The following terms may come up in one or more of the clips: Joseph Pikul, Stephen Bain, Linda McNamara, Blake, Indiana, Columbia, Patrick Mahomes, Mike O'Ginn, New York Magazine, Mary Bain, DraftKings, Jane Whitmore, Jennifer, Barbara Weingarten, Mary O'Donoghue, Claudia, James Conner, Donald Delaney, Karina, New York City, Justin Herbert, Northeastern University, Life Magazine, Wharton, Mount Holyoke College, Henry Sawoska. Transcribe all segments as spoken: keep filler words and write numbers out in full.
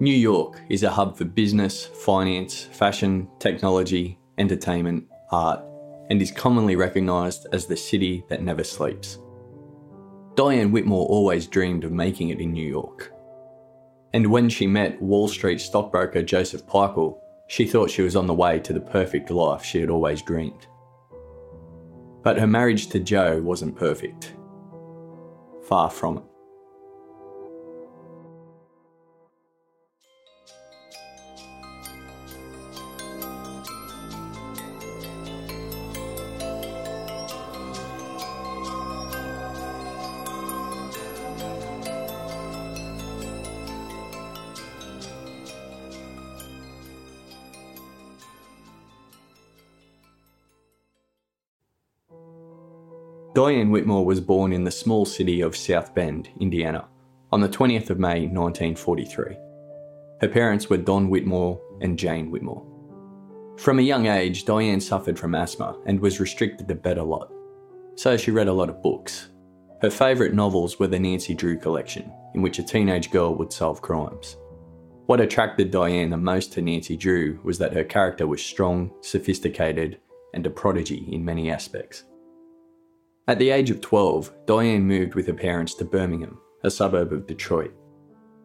New York is a hub for business, finance, fashion, technology, entertainment, art, and is commonly recognised as the city that never sleeps. Diane Whitmore always dreamed of making it in New York. And when she met Wall Street stockbroker Joseph Pikul, she thought she was on the way to the perfect life she had always dreamed. But her marriage to Joe wasn't perfect. Far from it. Diane Whitmore was born in the small city of South Bend, Indiana, on the twentieth of May nineteen forty-three. Her parents were Don Whitmore and Jane Whitmore. From a young age, Diane suffered from asthma and was restricted to bed a lot, so she read a lot of books. Her favourite novels were the Nancy Drew collection, in which a teenage girl would solve crimes. What attracted Diane the most to Nancy Drew was that her character was strong, sophisticated, and a prodigy in many aspects. At the age of twelve, Diane moved with her parents to Birmingham, a suburb of Detroit.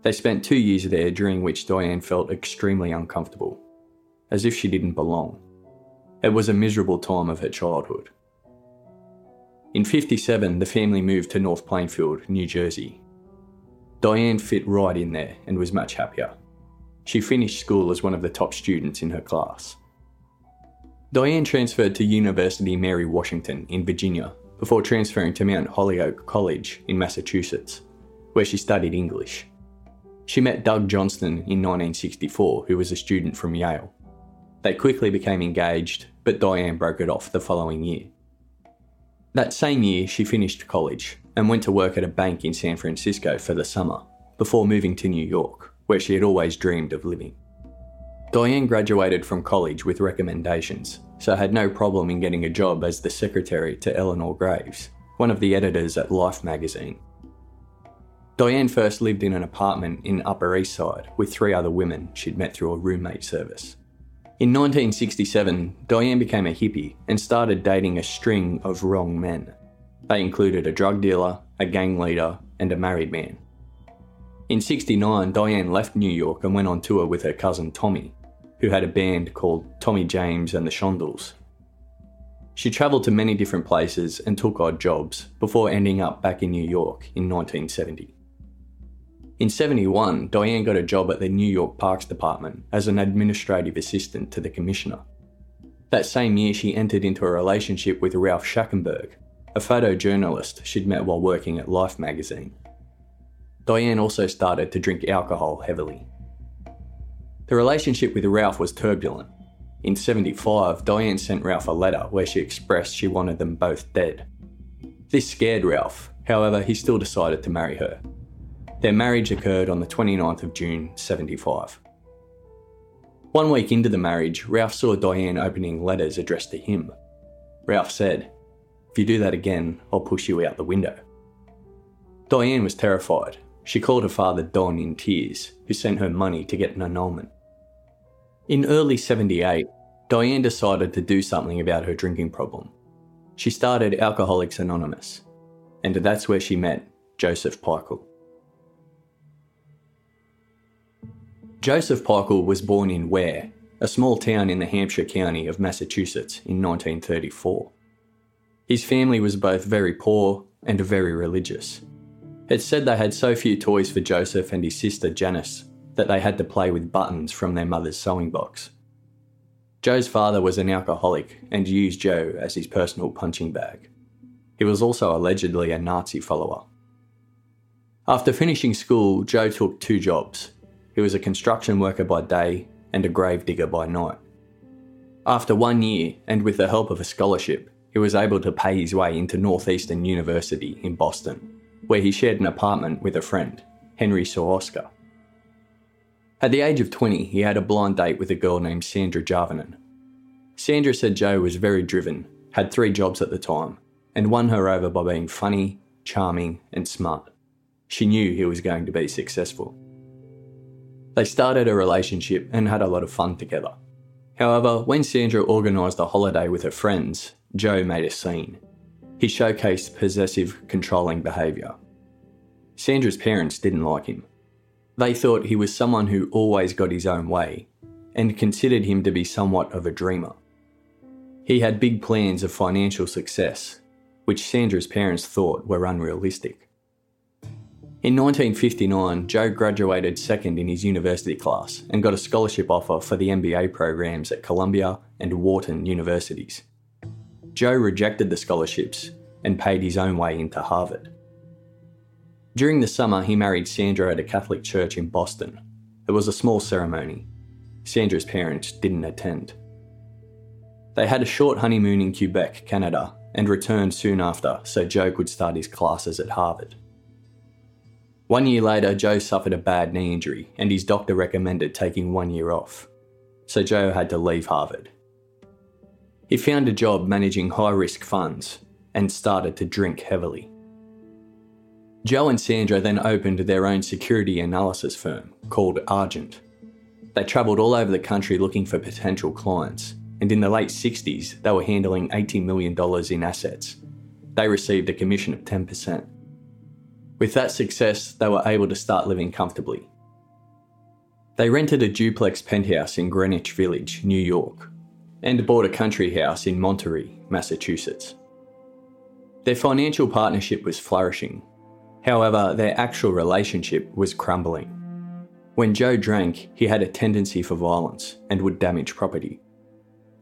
They spent two years there, during which Diane felt extremely uncomfortable, as if she didn't belong. It was a miserable time of her childhood. In fifty-seven, the family moved to North Plainfield, New Jersey. Diane fit right in there and was much happier. She finished school as one of the top students in her class. Diane transferred to University Mary Washington in Virginia, before transferring to Mount Holyoke College in Massachusetts, where she studied English. She met Doug Johnston in nineteen sixty-four, who was a student from Yale. They quickly became engaged, but Diane broke it off the following year. That same year, she finished college and went to work at a bank in San Francisco for the summer, before moving to New York, where she had always dreamed of living. Diane graduated from college with recommendations, so had no problem in getting a job as the secretary to Eleanor Graves, one of the editors at Life magazine. Diane first lived in an apartment in Upper East Side with three other women she'd met through a roommate service. In nineteen sixty-seven, Diane became a hippie and started dating a string of wrong men. They included a drug dealer, a gang leader, and a married man. In sixty-nine, Diane left New York and went on tour with her cousin Tommy, who had a band called Tommy James and the Shondells. She travelled to many different places and took odd jobs before ending up back in New York in nineteen seventy. In seventy-one, Diane got a job at the New York Parks Department as an administrative assistant to the commissioner. That same year, she entered into a relationship with Ralph Schackenberg, a photojournalist she'd met while working at Life magazine. Diane also started to drink alcohol heavily. The relationship with Ralph was turbulent. In seventy-five, Diane sent Ralph a letter where she expressed she wanted them both dead. This scared Ralph, however he still decided to marry her. Their marriage occurred on the twenty-ninth of June, seventy-five. One week into the marriage, Ralph saw Diane opening letters addressed to him. Ralph said, "If you do that again, I'll push you out the window." Diane was terrified. She called her father Don in tears, who sent her money to get an annulment. In early seventy-eight, Diane decided to do something about her drinking problem. She started Alcoholics Anonymous, and that's where she met Joseph Pikul. Joseph Pikul was born in Ware, a small town in the Hampshire County of Massachusetts, in nineteen thirty-four. His family was both very poor and very religious. It's said they had so few toys for Joseph and his sister Janice that they had to play with buttons from their mother's sewing box. Joe's father was an alcoholic and used Joe as his personal punching bag. He was also allegedly a Nazi follower. After finishing school, Joe took two jobs. He was a construction worker by day and a gravedigger by night. After one year, and with the help of a scholarship, he was able to pay his way into Northeastern University in Boston, where he shared an apartment with a friend, Henry Sawoska. At the age of twenty, he had a blind date with a girl named Sandra Jarvinen. Sandra said Joe was very driven, had three jobs at the time, and won her over by being funny, charming, and smart. She knew he was going to be successful. They started a relationship and had a lot of fun together. However, when Sandra organised a holiday with her friends, Joe made a scene. He showcased possessive, controlling behaviour. Sandra's parents didn't like him. They thought he was someone who always got his own way and considered him to be somewhat of a dreamer. He had big plans of financial success, which Sandra's parents thought were unrealistic. In nineteen fifty-nine, Joe graduated second in his university class and got a scholarship offer for the M B A programs at Columbia and Wharton universities. Joe rejected the scholarships and paid his own way into Harvard. During the summer, he married Sandra at a Catholic church in Boston. It was a small ceremony. Sandra's parents didn't attend. They had a short honeymoon in Quebec, Canada, and returned soon after so Joe could start his classes at Harvard. One year later, Joe suffered a bad knee injury, and his doctor recommended taking one year off. So Joe had to leave Harvard. He found a job managing high-risk funds and started to drink heavily. Joe and Sandra then opened their own security analysis firm called Argent. They travelled all over the country looking for potential clients, and in the late sixties, they were handling eighty million dollars in assets. They received a commission of ten percent. With that success, they were able to start living comfortably. They rented a duplex penthouse in Greenwich Village, New York, and bought a country house in Monterey, Massachusetts. Their financial partnership was flourishing. However, their actual relationship was crumbling. When Joe drank, he had a tendency for violence and would damage property.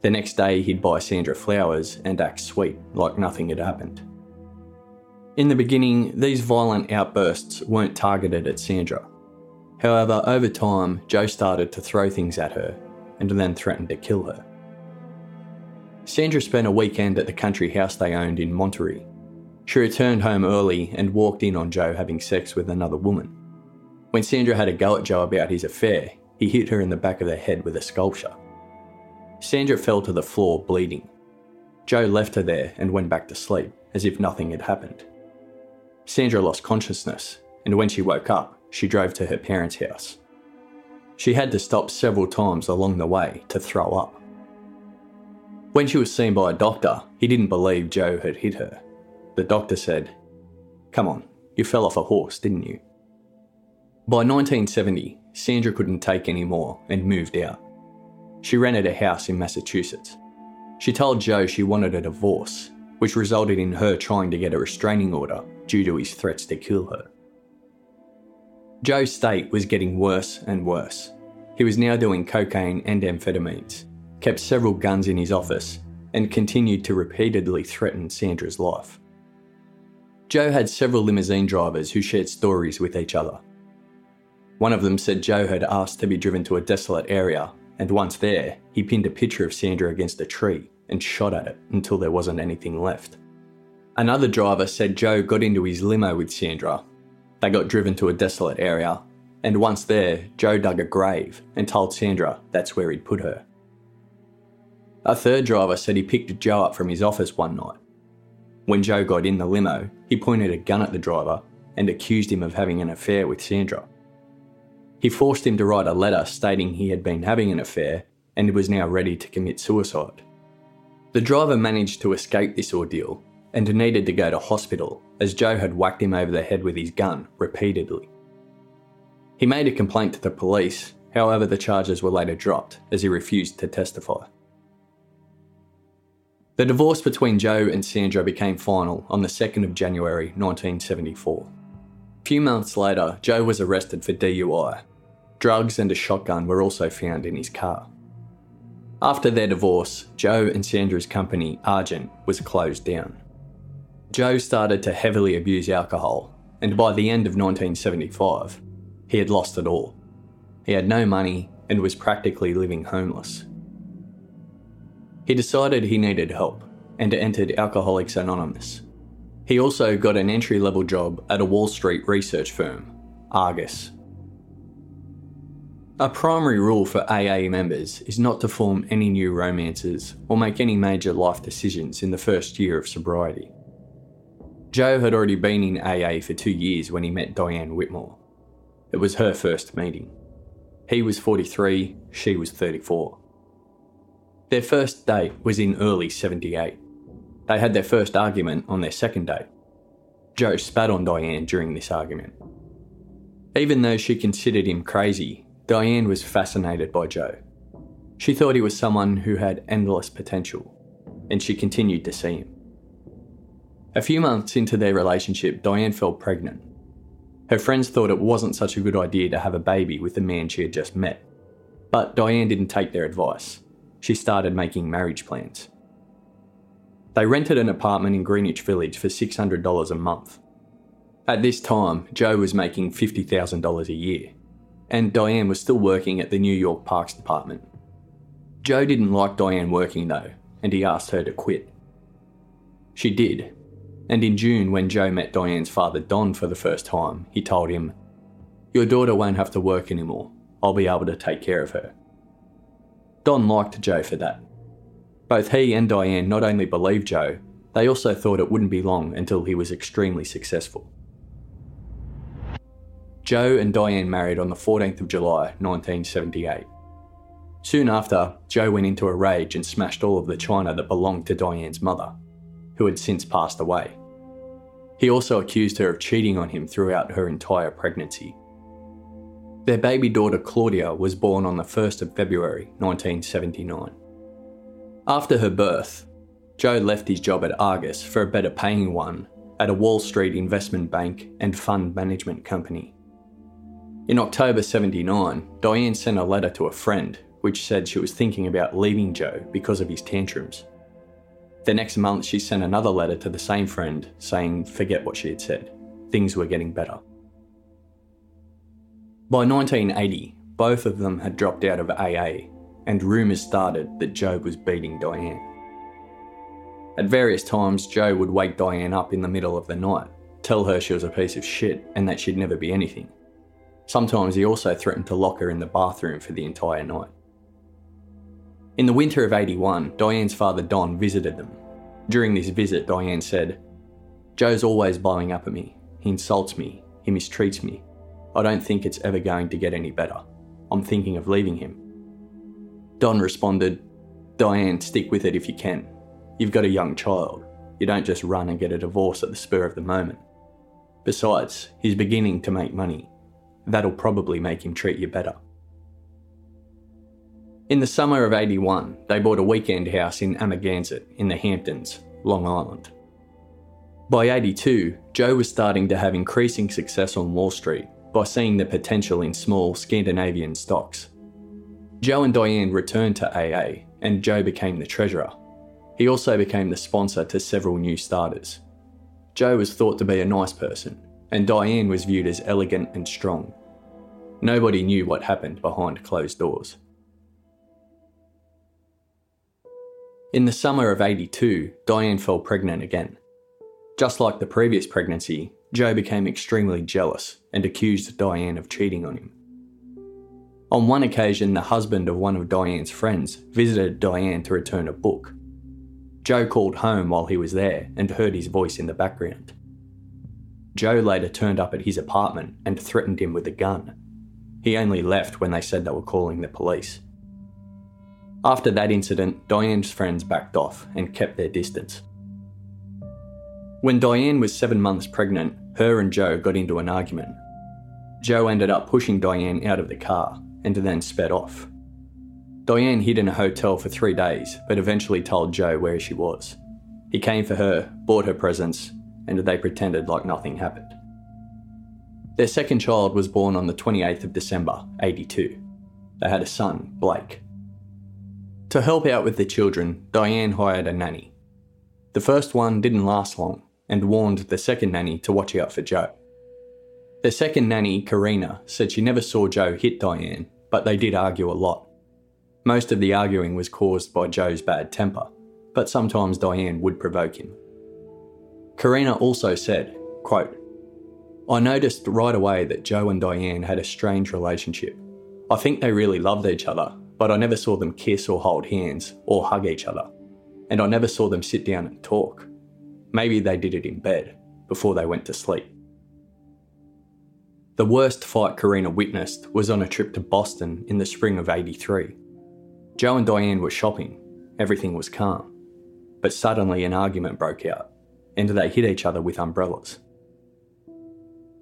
The next day, he'd buy Sandra flowers and act sweet, like nothing had happened. In the beginning, these violent outbursts weren't targeted at Sandra. However, over time, Joe started to throw things at her and then threatened to kill her. Sandra spent a weekend at the country house they owned in Monterey. She returned home early and walked in on Joe having sex with another woman. When Sandra had a go at Joe about his affair, he hit her in the back of the head with a sculpture. Sandra fell to the floor bleeding. Joe left her there and went back to sleep as if nothing had happened. Sandra lost consciousness, and when she woke up, she drove to her parents' house. She had to stop several times along the way to throw up. When she was seen by a doctor, he didn't believe Joe had hit her. The doctor said, "Come on, you fell off a horse, didn't you?" By nineteen seventy, Sandra couldn't take any more and moved out. She rented a house in Massachusetts. She told Joe she wanted a divorce, which resulted in her trying to get a restraining order due to his threats to kill her. Joe's state was getting worse and worse. He was now doing cocaine and amphetamines, kept several guns in his office, and continued to repeatedly threaten Sandra's life. Joe had several limousine drivers who shared stories with each other. One of them said Joe had asked to be driven to a desolate area, and once there, he pinned a picture of Sandra against a tree and shot at it until there wasn't anything left. Another driver said Joe got into his limo with Sandra. They got driven to a desolate area, and once there, Joe dug a grave and told Sandra that's where he'd put her. A third driver said he picked Joe up from his office one night. When Joe got in the limo, he pointed a gun at the driver and accused him of having an affair with Sandra. He forced him to write a letter stating he had been having an affair and was now ready to commit suicide. The driver managed to escape this ordeal and needed to go to hospital as Joe had whacked him over the head with his gun repeatedly. He made a complaint to the police, however the charges were later dropped as he refused to testify. The divorce between Joe and Sandra became final on the second of January nineteen seventy-four. A few months later, Joe was arrested for D U I. drugs and a shotgun were also found in his car. After their divorce, Joe and Sandra's company, Argent, was closed down. Joe started to heavily abuse alcohol, and by the end of nineteen seventy-five, he had lost it all. He had no money and was practically living homeless. He decided he needed help and entered Alcoholics Anonymous. He also got an entry-level job at a Wall Street research firm, Argus. A primary rule for A A members is not to form any new romances or make any major life decisions in the first year of sobriety. Joe had already been in A A for two years when he met Diane Whitmore. It was her first meeting. He was forty-three, she was thirty-four. Their first date was in early seventy-eight. They had their first argument on their second date. Joe spat on Diane during this argument. Even though she considered him crazy, Diane was fascinated by Joe. She thought he was someone who had endless potential, and she continued to see him. A few months into their relationship, Diane fell pregnant. Her friends thought it wasn't such a good idea to have a baby with the man she had just met, but Diane didn't take their advice. She started making marriage plans. They rented an apartment in Greenwich Village for six hundred dollars a month. At this time, Joe was making fifty thousand dollars a year, and Diane was still working at the New York Parks Department. Joe didn't like Diane working though, and he asked her to quit. She did. And in June, when Joe met Diane's father Don for the first time, he told him, "Your daughter won't have to work anymore. I'll be able to take care of her." Don liked Joe for that. Both he and Diane not only believed Joe, they also thought it wouldn't be long until he was extremely successful. Joe and Diane married on the fourteenth of July, nineteen seventy-eight. Soon after, Joe went into a rage and smashed all of the china that belonged to Diane's mother, who had since passed away. He also accused her of cheating on him throughout her entire pregnancy. Their baby daughter Claudia was born on the first of February nineteen seventy-nine. After her birth, Joe left his job at Argus for a better paying one at a Wall Street investment bank and fund management company. In October seventy-nine, Diane sent a letter to a friend which said she was thinking about leaving Joe because of his tantrums. The next month, she sent another letter to the same friend saying, forget what she had said. Things were getting better. By nineteen eighty, both of them had dropped out of A A, and rumours started that Joe was beating Diane. At various times, Joe would wake Diane up in the middle of the night, tell her she was a piece of shit and that she'd never be anything. Sometimes he also threatened to lock her in the bathroom for the entire night. In the winter of eighty-one, Diane's father Don visited them. During this visit, Diane said, "Joe's always blowing up at me. He insults me. He mistreats me. I don't think it's ever going to get any better. I'm thinking of leaving him." Don responded, "Diane, stick with it if you can. You've got a young child. You don't just run and get a divorce at the spur of the moment. Besides, he's beginning to make money. That'll probably make him treat you better." In the summer of eighty-one, they bought a weekend house in Amagansett in the Hamptons, Long Island. By eighty-two, Joe was starting to have increasing success on Wall Street by seeing the potential in small Scandinavian stocks. Joe and Diane returned to A A, and Joe became the treasurer. He also became the sponsor to several new starters. Joe was thought to be a nice person, and Diane was viewed as elegant and strong. Nobody knew what happened behind closed doors. In the summer of eighty-two, Diane fell pregnant again. Just like the previous pregnancy, Joe became extremely jealous and accused Diane of cheating on him. On one occasion, the husband of one of Diane's friends visited Diane to return a book. Joe called home while he was there and heard his voice in the background. Joe later turned up at his apartment and threatened him with a gun. He only left when they said they were calling the police. After that incident, Diane's friends backed off and kept their distance. When Diane was seven months pregnant, her and Joe got into an argument. Joe ended up pushing Diane out of the car and then sped off. Diane hid in a hotel for three days, but eventually told Joe where she was. He came for her, bought her presents, and they pretended like nothing happened. Their second child was born on the twenty-eighth of December, eighty-two. They had a son, Blake. To help out with the children, Diane hired a nanny. The first one didn't last long and warned the second nanny to watch out for Joe. The second nanny, Karina, said she never saw Joe hit Diane, but they did argue a lot. Most of the arguing was caused by Joe's bad temper, but sometimes Diane would provoke him. Karina also said, quote, "I noticed right away that Joe and Diane had a strange relationship. I think they really loved each other, but I never saw them kiss or hold hands or hug each other. And I never saw them sit down and talk. Maybe they did it in bed, before they went to sleep." The worst fight Karina witnessed was on a trip to Boston in the spring of eighty-three. Joe and Diane were shopping. Everything was calm. But suddenly an argument broke out, and they hit each other with umbrellas.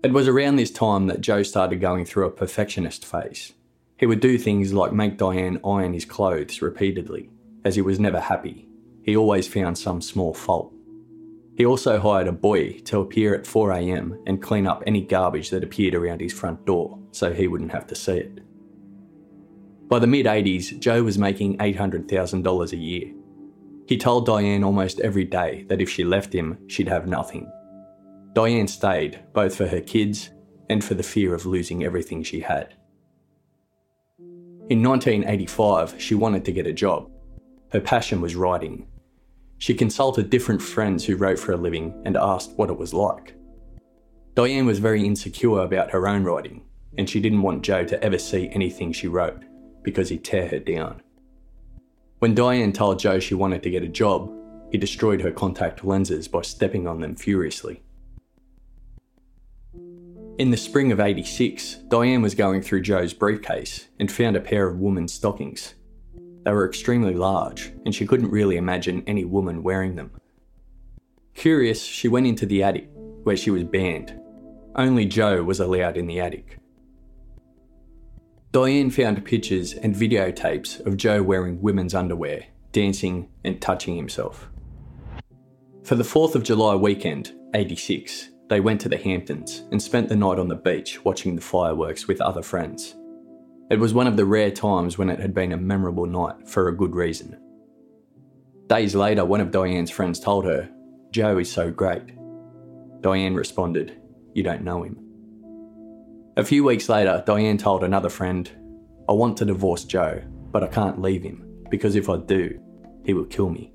It was around this time that Joe started going through a perfectionist phase. He would do things like make Diane iron his clothes repeatedly, as he was never happy. He always found some small fault. He also hired a boy to appear at four a.m. and clean up any garbage that appeared around his front door so he wouldn't have to see it. By the mid-eighties, Joe was making eight hundred thousand dollars a year. He told Diane almost every day that if she left him, she'd have nothing. Diane stayed, both for her kids and for the fear of losing everything she had. In nineteen eighty-five, she wanted to get a job. Her passion was writing. She consulted different friends who wrote for a living and asked what it was like. Diane was very insecure about her own writing, and she didn't want Joe to ever see anything she wrote, because he'd tear her down. When Diane told Joe she wanted to get a job, he destroyed her contact lenses by stepping on them furiously. In the spring of eighty-six, Diane was going through Joe's briefcase and found a pair of woman's stockings. They were extremely large, and she couldn't really imagine any woman wearing them. Curious, she went into the attic, where she was banned. Only Joe was allowed in the attic. Diane found pictures and videotapes of Joe wearing women's underwear, dancing and touching himself. For the fourth of July weekend, eighty-six, they went to the Hamptons and spent the night on the beach watching the fireworks with other friends. It was one of the rare times when it had been a memorable night for a good reason. Days later, one of Diane's friends told her, "Joe is so great." Diane responded, "You don't know him." A few weeks later, Diane told another friend, "I want to divorce Joe, but I can't leave him, because if I do, he will kill me."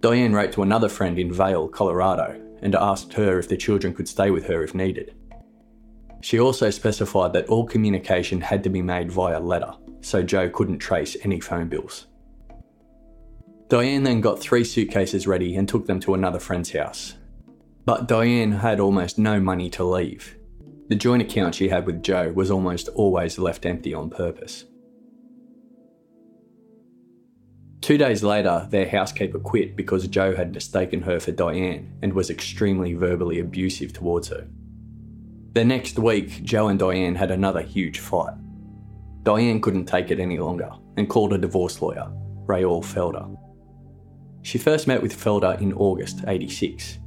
Diane wrote to another friend in Vail, Colorado, and asked her if the children could stay with her if needed. She also specified that all communication had to be made via letter, so Joe couldn't trace any phone bills. Diane then got three suitcases ready and took them to another friend's house. But Diane had almost no money to leave. The joint account she had with Joe was almost always left empty on purpose. Two days later, their housekeeper quit because Joe had mistaken her for Diane and was extremely verbally abusive towards her. The next week, Joe and Diane had another huge fight. Diane couldn't take it any longer and called a divorce lawyer, Raoul Felder. She first met with Felder in August eighty-six.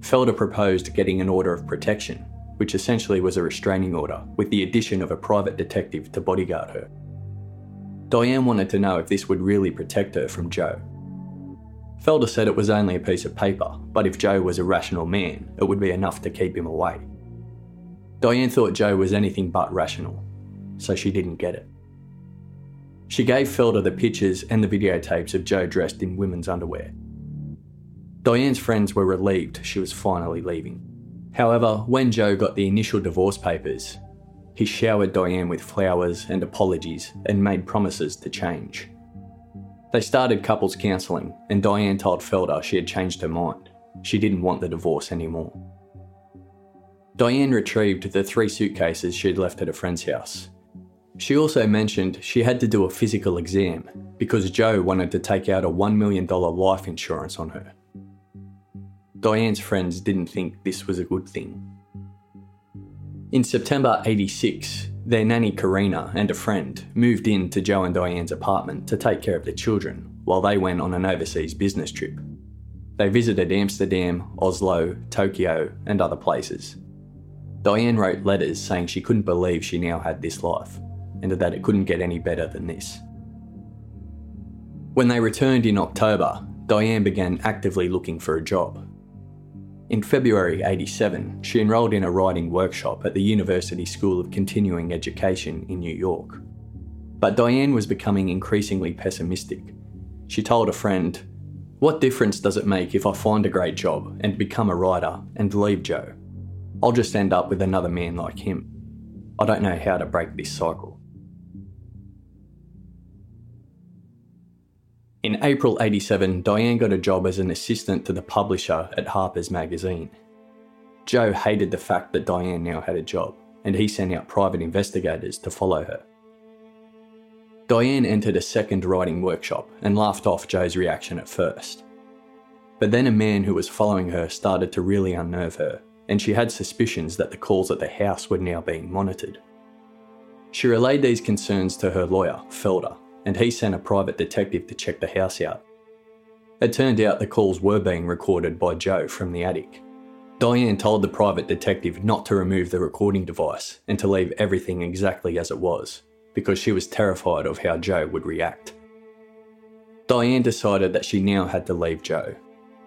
Felder proposed getting an order of protection, which essentially was a restraining order with the addition of a private detective to bodyguard her. Diane wanted to know if this would really protect her from Joe. Felder said it was only a piece of paper, but if Joe was a rational man, it would be enough to keep him away. Diane thought Joe was anything but rational, so she didn't get it. She gave Felder the pictures and the videotapes of Joe dressed in women's underwear. Diane's friends were relieved she was finally leaving. However, when Joe got the initial divorce papers, he showered Diane with flowers and apologies and made promises to change. They started couples counselling, and Diane told Felder she had changed her mind. She didn't want the divorce anymore. Diane retrieved the three suitcases she'd left at a friend's house. She also mentioned she had to do a physical exam because Joe wanted to take out a one million dollars life insurance on her. Diane's friends didn't think this was a good thing. In September eighty-six, their nanny Karina and a friend moved in to Joe and Diane's apartment to take care of the children while they went on an overseas business trip. They visited Amsterdam, Oslo, Tokyo, and other places. Diane wrote letters saying she couldn't believe she now had this life and that it couldn't get any better than this. When they returned in October, Diane began actively looking for a job. In February eighty-seven, she enrolled in a writing workshop at the University School of Continuing Education in New York. But Diane was becoming increasingly pessimistic. She told a friend, "What difference does it make if I find a great job and become a writer and leave Joe? I'll just end up with another man like him. I don't know how to break this cycle." In April eighty-seven, Diane got a job as an assistant to the publisher at Harper's Magazine. Joe hated the fact that Diane now had a job, and he sent out private investigators to follow her. Diane entered a second writing workshop and laughed off Joe's reaction at first. But then a man who was following her started to really unnerve her, and she had suspicions that the calls at the house were now being monitored. She relayed these concerns to her lawyer, Felder, and he sent a private detective to check the house out. It turned out the calls were being recorded by Joe from the attic. Diane told the private detective not to remove the recording device and to leave everything exactly as it was, because she was terrified of how Joe would react. Diane decided that she now had to leave Joe,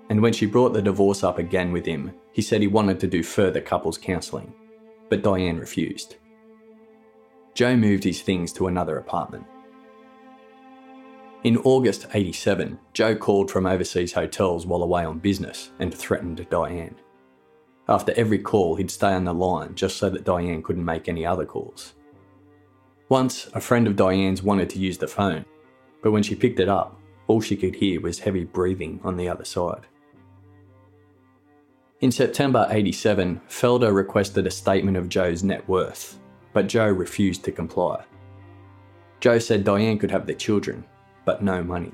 and when she brought the divorce up again with him, he said he wanted to do further couples counselling, but Diane refused. Joe moved his things to another apartment. In August eighty-seven, Joe called from overseas hotels while away on business and threatened Diane. After every call, he'd stay on the line just so that Diane couldn't make any other calls. Once, a friend of Diane's wanted to use the phone, but when she picked it up, all she could hear was heavy breathing on the other side. In September eighty-seven, Felder requested a statement of Joe's net worth, but Joe refused to comply. Joe said Diane could have the children, but no money.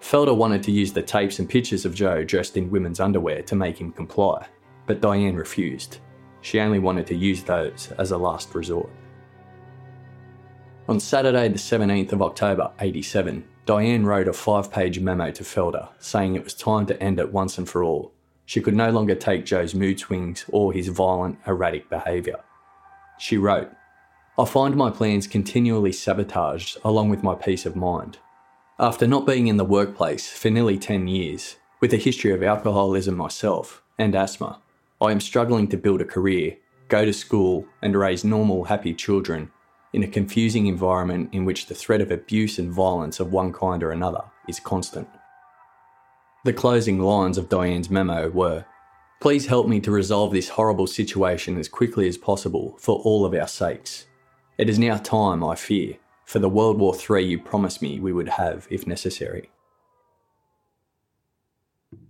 Felder wanted to use the tapes and pictures of Joe dressed in women's underwear to make him comply, but Diane refused. She only wanted to use those as a last resort. On Saturday the seventeenth of October eighty-seven, Diane wrote a five-page memo to Felder saying it was time to end it once and for all. She could no longer take Joe's mood swings or his violent, erratic behaviour. She wrote, "I find my plans continually sabotaged along with my peace of mind. After not being in the workplace for nearly ten years, with a history of alcoholism myself and asthma, I am struggling to build a career, go to school and raise normal, happy children in a confusing environment in which the threat of abuse and violence of one kind or another is constant." The closing lines of Diane's memo were, "Please help me to resolve this horrible situation as quickly as possible for all of our sakes. It is now time, I fear, for the World War Three you promised me we would have if necessary."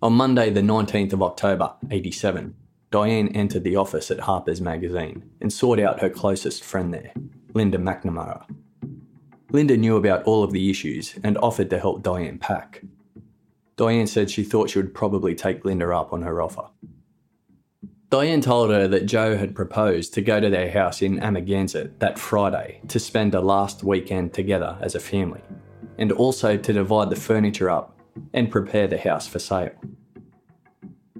On Monday the nineteenth of October eighty-seven, Diane entered the office at Harper's Magazine and sought out her closest friend there, Linda McNamara. Linda knew about all of the issues and offered to help Diane pack. Diane said she thought she would probably take Linda up on her offer. Diane told her that Joe had proposed to go to their house in Amagansett that Friday to spend a last weekend together as a family, and also to divide the furniture up and prepare the house for sale.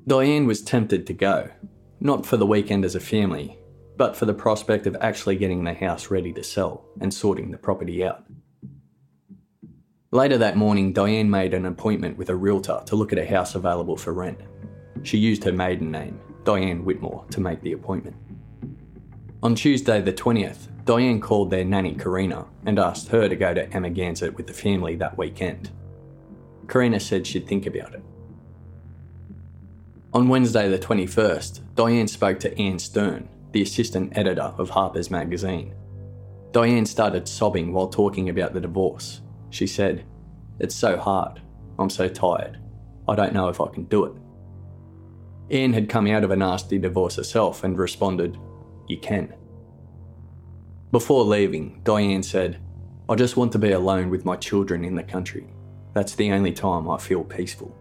Diane was tempted to go, not for the weekend as a family, but for the prospect of actually getting the house ready to sell and sorting the property out. Later that morning, Diane made an appointment with a realtor to look at a house available for rent. She used her maiden name, Diane Whitmore, to make the appointment. On Tuesday the twentieth, Diane called their nanny Karina and asked her to go to Amagansett with the family that weekend. Karina said she'd think about it. On Wednesday the twenty-first, Diane spoke to Anne Stern, the assistant editor of Harper's Magazine. Diane started sobbing while talking about the divorce. She said, "It's so hard. I'm so tired. I don't know if I can do it." Anne had come out of a nasty divorce herself and responded, "You can." Before leaving, Diane said, "I just want to be alone with my children in the country. That's the only time I feel peaceful."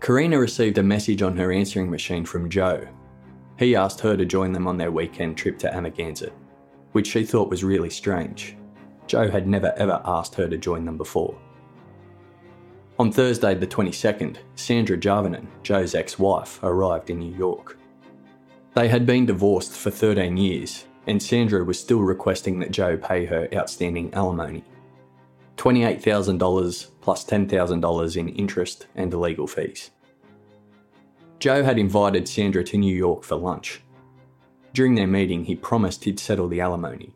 Karina received a message on her answering machine from Joe. He asked her to join them on their weekend trip to Amagansett, which she thought was really strange. Joe had never ever asked her to join them before. On Thursday the twenty-second, Sandra Jarvinen, Joe's ex-wife, arrived in New York. They had been divorced for thirteen years, and Sandra was still requesting that Joe pay her outstanding alimony, twenty-eight thousand dollars plus ten thousand dollars in interest and legal fees. Joe had invited Sandra to New York for lunch. During their meeting, he promised he'd settle the alimony.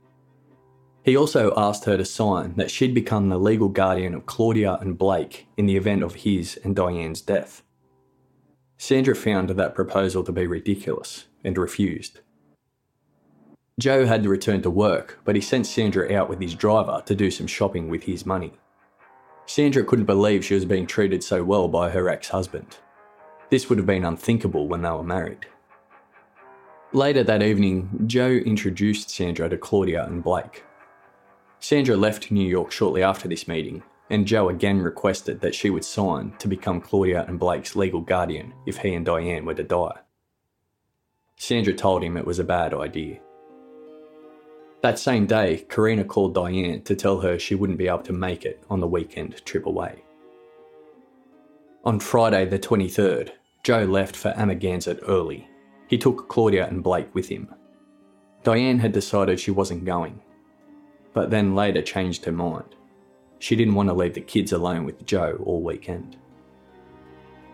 He also asked her to sign that she'd become the legal guardian of Claudia and Blake in the event of his and Diane's death. Sandra found that proposal to be ridiculous and refused. Joe had returned to work, but he sent Sandra out with his driver to do some shopping with his money. Sandra couldn't believe she was being treated so well by her ex-husband. This would have been unthinkable when they were married. Later that evening, Joe introduced Sandra to Claudia and Blake. Sandra left New York shortly after this meeting, and Joe again requested that she would sign to become Claudia and Blake's legal guardian if he and Diane were to die. Sandra told him it was a bad idea. That same day, Karina called Diane to tell her she wouldn't be able to make it on the weekend trip away. On Friday the twenty-third, Joe left for Amagansett early. He took Claudia and Blake with him. Diane had decided she wasn't going, but then later changed her mind. She didn't want to leave the kids alone with Joe all weekend.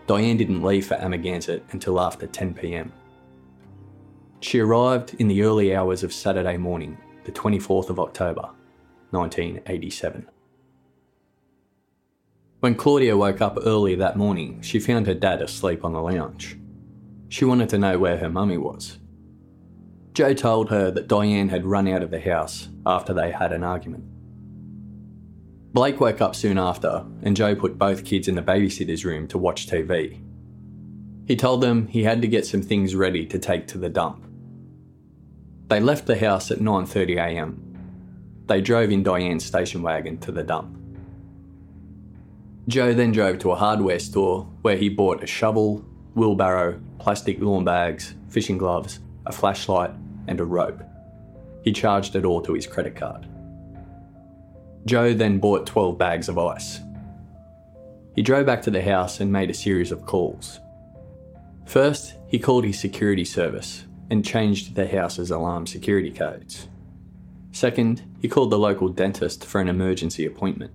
Diane didn't leave for Amagansett until after ten p.m. She arrived in the early hours of Saturday morning, the twenty-fourth of October, nineteen eighty-seven. When Claudia woke up early that morning, she found her dad asleep on the lounge. She wanted to know where her mummy was. Joe told her that Diane had run out of the house after they had an argument. Blake woke up soon after, and Joe put both kids in the babysitter's room to watch T V. He told them he had to get some things ready to take to the dump. They left the house at nine thirty a.m. They drove in Diane's station wagon to the dump. Joe then drove to a hardware store where he bought a shovel, wheelbarrow, plastic lawn bags, fishing gloves, a flashlight, and a rope. He charged it all to his credit card. Joe then bought twelve bags of ice. He drove back to the house and made a series of calls. First, he called his security service and changed the house's alarm security codes. Second, he called the local dentist for an emergency appointment.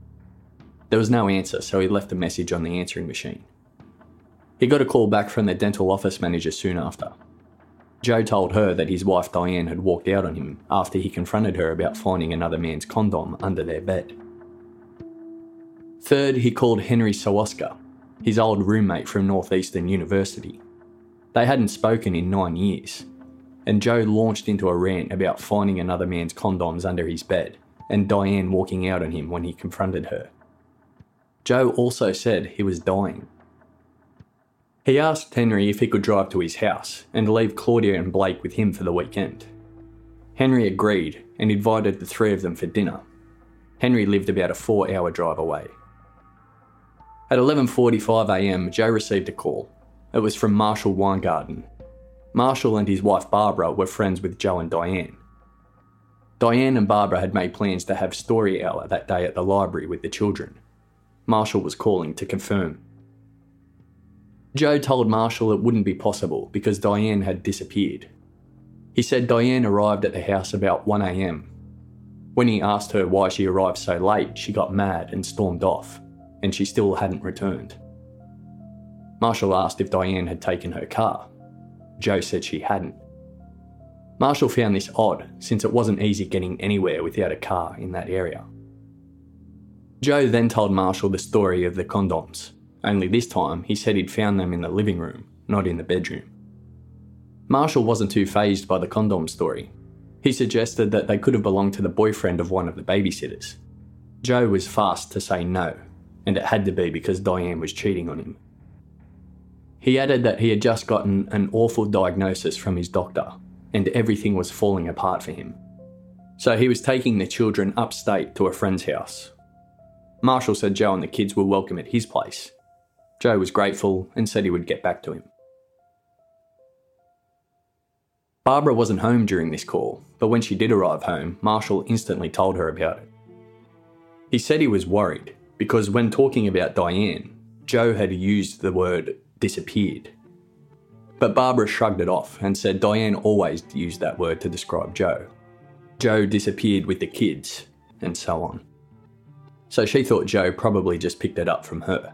There was no answer, so he left a message on the answering machine. He got a call back from the dental office manager soon after. Joe told her that his wife Diane had walked out on him after he confronted her about finding another man's condom under their bed. Third, he called Henry Sawoska, his old roommate from Northeastern University. They hadn't spoken in nine years, and Joe launched into a rant about finding another man's condoms under his bed and Diane walking out on him when he confronted her. Joe also said he was dying. He asked Henry if he could drive to his house and leave Claudia and Blake with him for the weekend. Henry agreed and invited the three of them for dinner. Henry lived about a four-hour drive away. At eleven forty-five a.m, Joe received a call. It was from Marshall Weingarten. Marshall and his wife Barbara were friends with Joe and Diane. Diane and Barbara had made plans to have story hour that day at the library with the children. Marshall was calling to confirm. Joe told Marshall it wouldn't be possible because Diane had disappeared. He said Diane arrived at the house about one a.m. When he asked her why she arrived so late, she got mad and stormed off, and she still hadn't returned. Marshall asked if Diane had taken her car. Joe said she hadn't. Marshall found this odd since it wasn't easy getting anywhere without a car in that area. Joe then told Marshall the story of the condoms. Only this time, he said he'd found them in the living room, not in the bedroom. Marshall wasn't too fazed by the condom story. He suggested that they could have belonged to the boyfriend of one of the babysitters. Joe was fast to say no, and it had to be because Diane was cheating on him. He added that he had just gotten an awful diagnosis from his doctor, and everything was falling apart for him. So he was taking the children upstate to a friend's house. Marshall said Joe and the kids were welcome at his place. Joe was grateful and said he would get back to him. Barbara wasn't home during this call, but when she did arrive home, Marshall instantly told her about it. He said he was worried because when talking about Diane, Joe had used the word disappeared. But Barbara shrugged it off and said Diane always used that word to describe Joe. Joe disappeared with the kids, and so on. So she thought Joe probably just picked it up from her.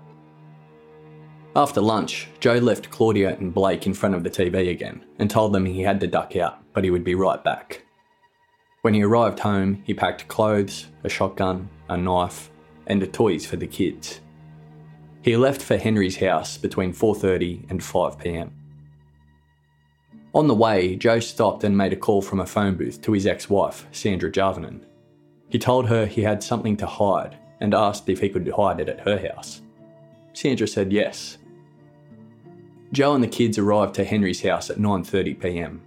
After lunch, Joe left Claudia and Blake in front of the T V again and told them he had to duck out, but he would be right back. When he arrived home, he packed clothes, a shotgun, a knife, and the toys for the kids. He left for Henry's house between four thirty and five p.m. On the way, Joe stopped and made a call from a phone booth to his ex-wife, Sandra Jarvinen. He told her he had something to hide and asked if he could hide it at her house. Sandra said yes. Joe and the kids arrived to Henry's house at nine thirty p.m.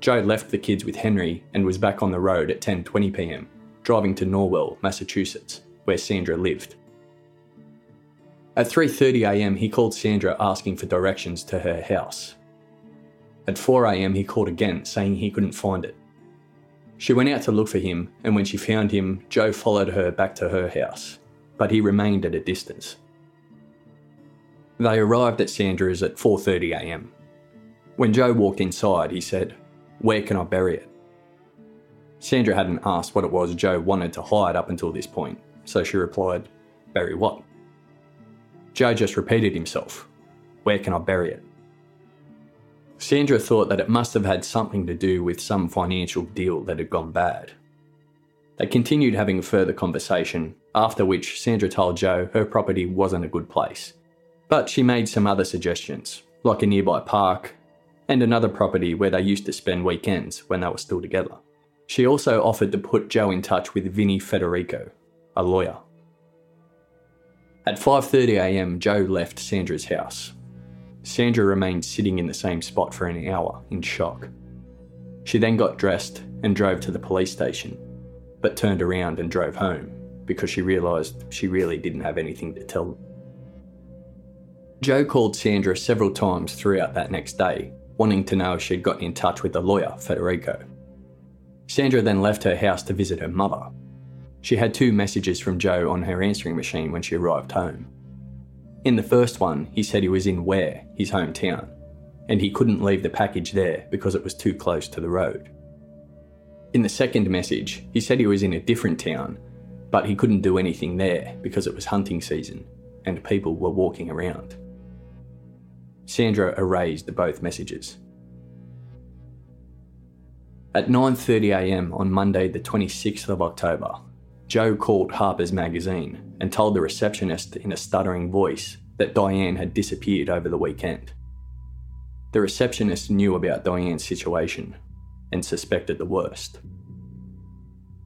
Joe left the kids with Henry and was back on the road at ten twenty p.m, driving to Norwell, Massachusetts, where Sandra lived. At three thirty a.m, he called Sandra asking for directions to her house. At four a.m, he called again, saying he couldn't find it. She went out to look for him, and when she found him, Joe followed her back to her house, but he remained at a distance. They arrived at Sandra's at four thirty a.m. When Joe walked inside, he said, "Where can I bury it?" Sandra hadn't asked what it was Joe wanted to hide up until this point, so she replied, "Bury what?" Joe just repeated himself, "Where can I bury it?" Sandra thought that it must have had something to do with some financial deal that had gone bad. They continued having a further conversation, after which Sandra told Joe her property wasn't a good place, but she made some other suggestions, like a nearby park and another property where they used to spend weekends when they were still together. She also offered to put Joe in touch with Vinnie Federico, a lawyer. At five thirty a.m, Joe left Sandra's house. Sandra remained sitting in the same spot for an hour, in shock. She then got dressed and drove to the police station, but turned around and drove home because she realised she really didn't have anything to tell them. Joe called Sandra several times throughout that next day, wanting to know if she'd gotten in touch with the lawyer, Federico. Sandra then left her house to visit her mother. She had two messages from Joe on her answering machine when she arrived home. In the first one, he said he was in Ware, his hometown, and he couldn't leave the package there because it was too close to the road. In the second message, he said he was in a different town, but he couldn't do anything there because it was hunting season and people were walking around. Sandra erased both messages. At nine thirty a.m. on Monday the twenty-sixth of October, Joe called Harper's Magazine and told the receptionist in a stuttering voice that Diane had disappeared over the weekend. The receptionist knew about Diane's situation and suspected the worst.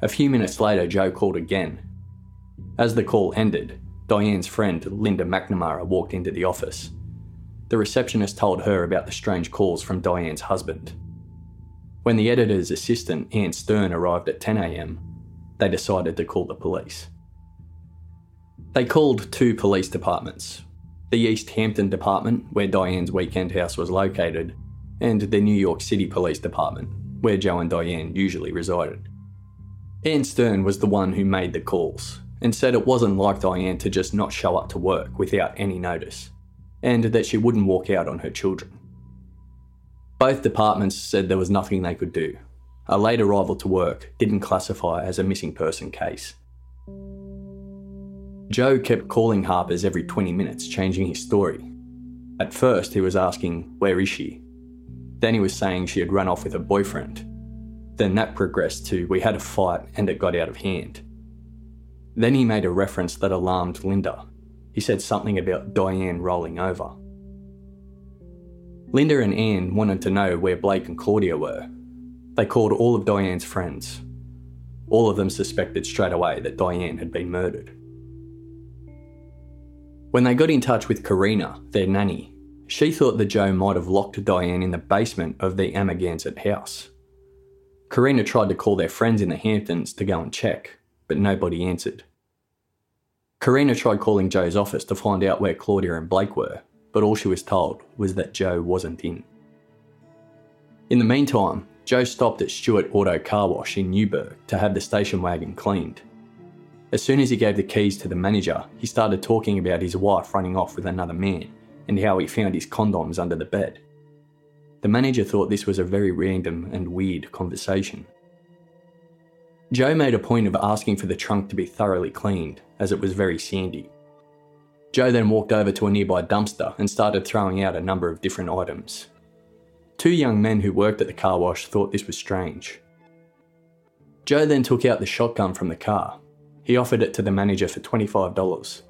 A few minutes later, Joe called again. As the call ended, Diane's friend Linda McNamara walked into the office. The receptionist told her about the strange calls from Diane's husband. When the editor's assistant, Anne Stern, arrived at ten a.m, they decided to call the police. They called two police departments, the East Hampton Department, where Diane's weekend house was located, and the New York City Police Department, where Joe and Diane usually resided. Anne Stern was the one who made the calls and said it wasn't like Diane to just not show up to work without any notice, and that she wouldn't walk out on her children. Both departments said there was nothing they could do. A late arrival to work didn't classify as a missing person case. Joe kept calling Harper's every twenty minutes, changing his story. At first he was asking, "Where is she?" Then he was saying she had run off with her boyfriend. Then that progressed to, "We had a fight and it got out of hand." Then he made a reference that alarmed Linda. He said something about Diane rolling over. Linda and Anne wanted to know where Blake and Claudia were. They called all of Diane's friends. All of them suspected straight away that Diane had been murdered. When they got in touch with Karina, their nanny, she thought that Joe might have locked Diane in the basement of the Amagansett house. Karina tried to call their friends in the Hamptons to go and check, but nobody answered. Karina tried calling Joe's office to find out where Claudia and Blake were, but all she was told was that Joe wasn't in. In the meantime, Joe stopped at Stewart Auto Car Wash in Newburgh to have the station wagon cleaned. As soon as he gave the keys to the manager, he started talking about his wife running off with another man and how he found his condoms under the bed. The manager thought this was a very random and weird conversation. Joe made a point of asking for the trunk to be thoroughly cleaned, as it was very sandy. Joe then walked over to a nearby dumpster and started throwing out a number of different items. Two young men who worked at the car wash thought this was strange. Joe then took out the shotgun from the car. He offered it to the manager for twenty-five dollars.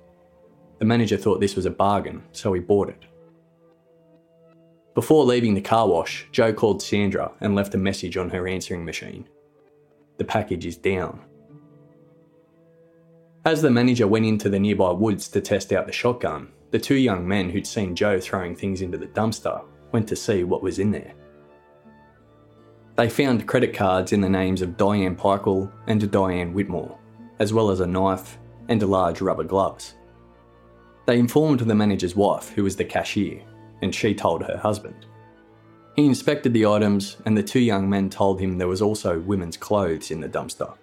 The manager thought this was a bargain, so he bought it. Before leaving the car wash, Joe called Sandra and left a message on her answering machine. The package is down. As the manager went into the nearby woods to test out the shotgun, the two young men who'd seen Joe throwing things into the dumpster went to see what was in there. They found credit cards in the names of Diane Pikul and Diane Whitmore, as well as a knife and large rubber gloves. They informed the manager's wife, who was the cashier, and she told her husband. He inspected the items, and the two young men told him there was also women's clothes in the dumpster.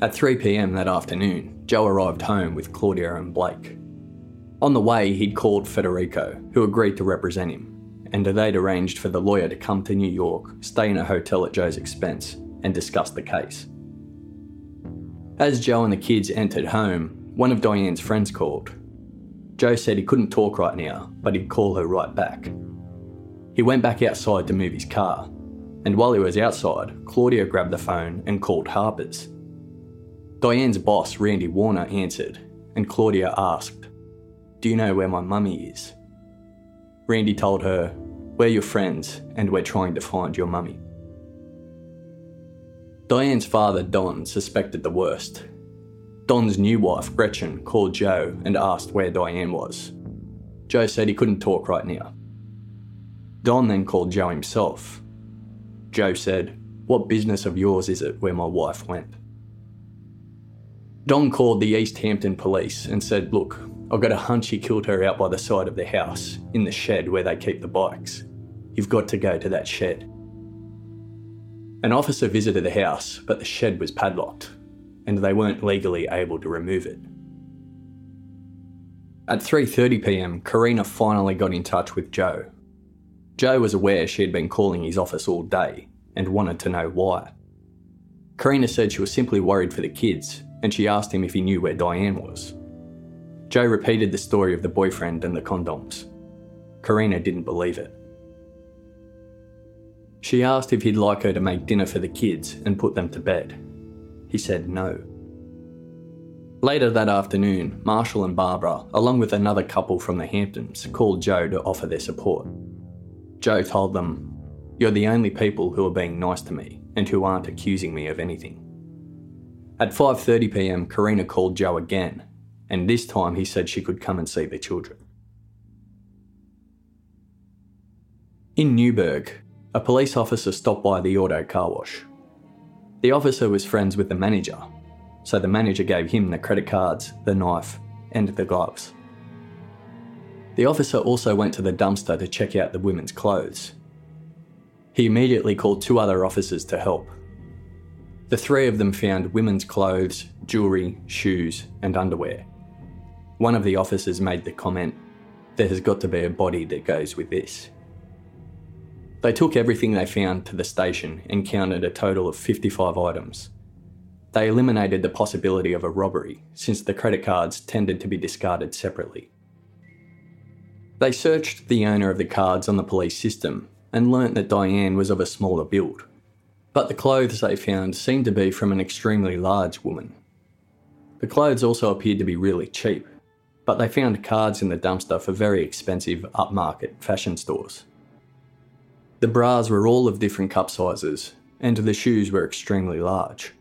At three p.m. that afternoon, Joe arrived home with Claudia and Blake. On the way, he'd called Federico, who agreed to represent him, and they'd arranged for the lawyer to come to New York, stay in a hotel at Joe's expense, and discuss the case. As Joe and the kids entered home, one of Diane's friends called. Joe said he couldn't talk right now, but he'd call her right back. He went back outside to move his car, and while he was outside, Claudia grabbed the phone and called Harper's. Diane's boss, Randy Warner, answered, and Claudia asked, "Do you know where my mummy is?" Randy told her, "We're your friends, and we're trying to find your mummy." Diane's father, Don, suspected the worst. Don's new wife, Gretchen, called Joe and asked where Diane was. Joe said he couldn't talk right now. Don then called Joe himself. Joe said, "What business of yours is it where my wife went?" Don called the East Hampton police and said, "Look, I've got a hunch he killed her out by the side of the house, in the shed where they keep the bikes. You've got to go to that shed." An officer visited the house, but the shed was padlocked, and they weren't legally able to remove it. At three thirty p.m, Karina finally got in touch with Joe. Joe was aware she had been calling his office all day and wanted to know why. Karina said she was simply worried for the kids, and she asked him if he knew where Diane was. Joe repeated the story of the boyfriend and the condoms. Karina didn't believe it. She asked if he'd like her to make dinner for the kids and put them to bed. He said no. Later that afternoon, Marshall and Barbara, along with another couple from the Hamptons, called Joe to offer their support. Joe told them, "You're the only people who are being nice to me and who aren't accusing me of anything." At five thirty p.m, Karina called Joe again, and this time he said she could come and see the children. In Newburgh, a police officer stopped by the auto car wash. The officer was friends with the manager, so the manager gave him the credit cards, the knife, and the gloves. The officer also went to the dumpster to check out the women's clothes. He immediately called two other officers to help. The three of them found women's clothes, jewellery, shoes, and underwear. One of the officers made the comment, "There has got to be a body that goes with this." They took everything they found to the station and counted a total of fifty-five items. They eliminated the possibility of a robbery, since the credit cards tended to be discarded separately. They searched the owner of the cards on the police system and learnt that Diane was of a smaller build, but the clothes they found seemed to be from an extremely large woman. The clothes also appeared to be really cheap, but they found cards in the dumpster for very expensive upmarket fashion stores. The bras were all of different cup sizes, and the shoes were extremely large.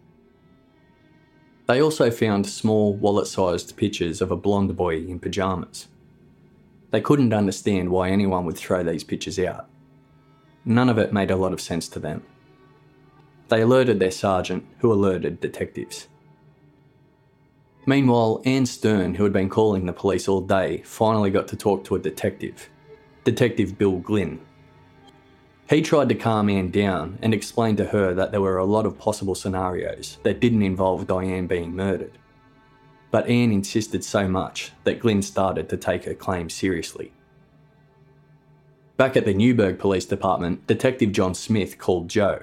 They also found small, wallet-sized pictures of a blonde boy in pyjamas. They couldn't understand why anyone would throw these pictures out. None of it made a lot of sense to them. They alerted their sergeant, who alerted detectives. Meanwhile, Anne Stern, who had been calling the police all day, finally got to talk to a detective, Detective Bill Glynn. He tried to calm Anne down and explained to her that there were a lot of possible scenarios that didn't involve Diane being murdered. But Anne insisted so much that Glynn started to take her claim seriously. Back at the Newburgh Police Department, Detective John Smith called Joe.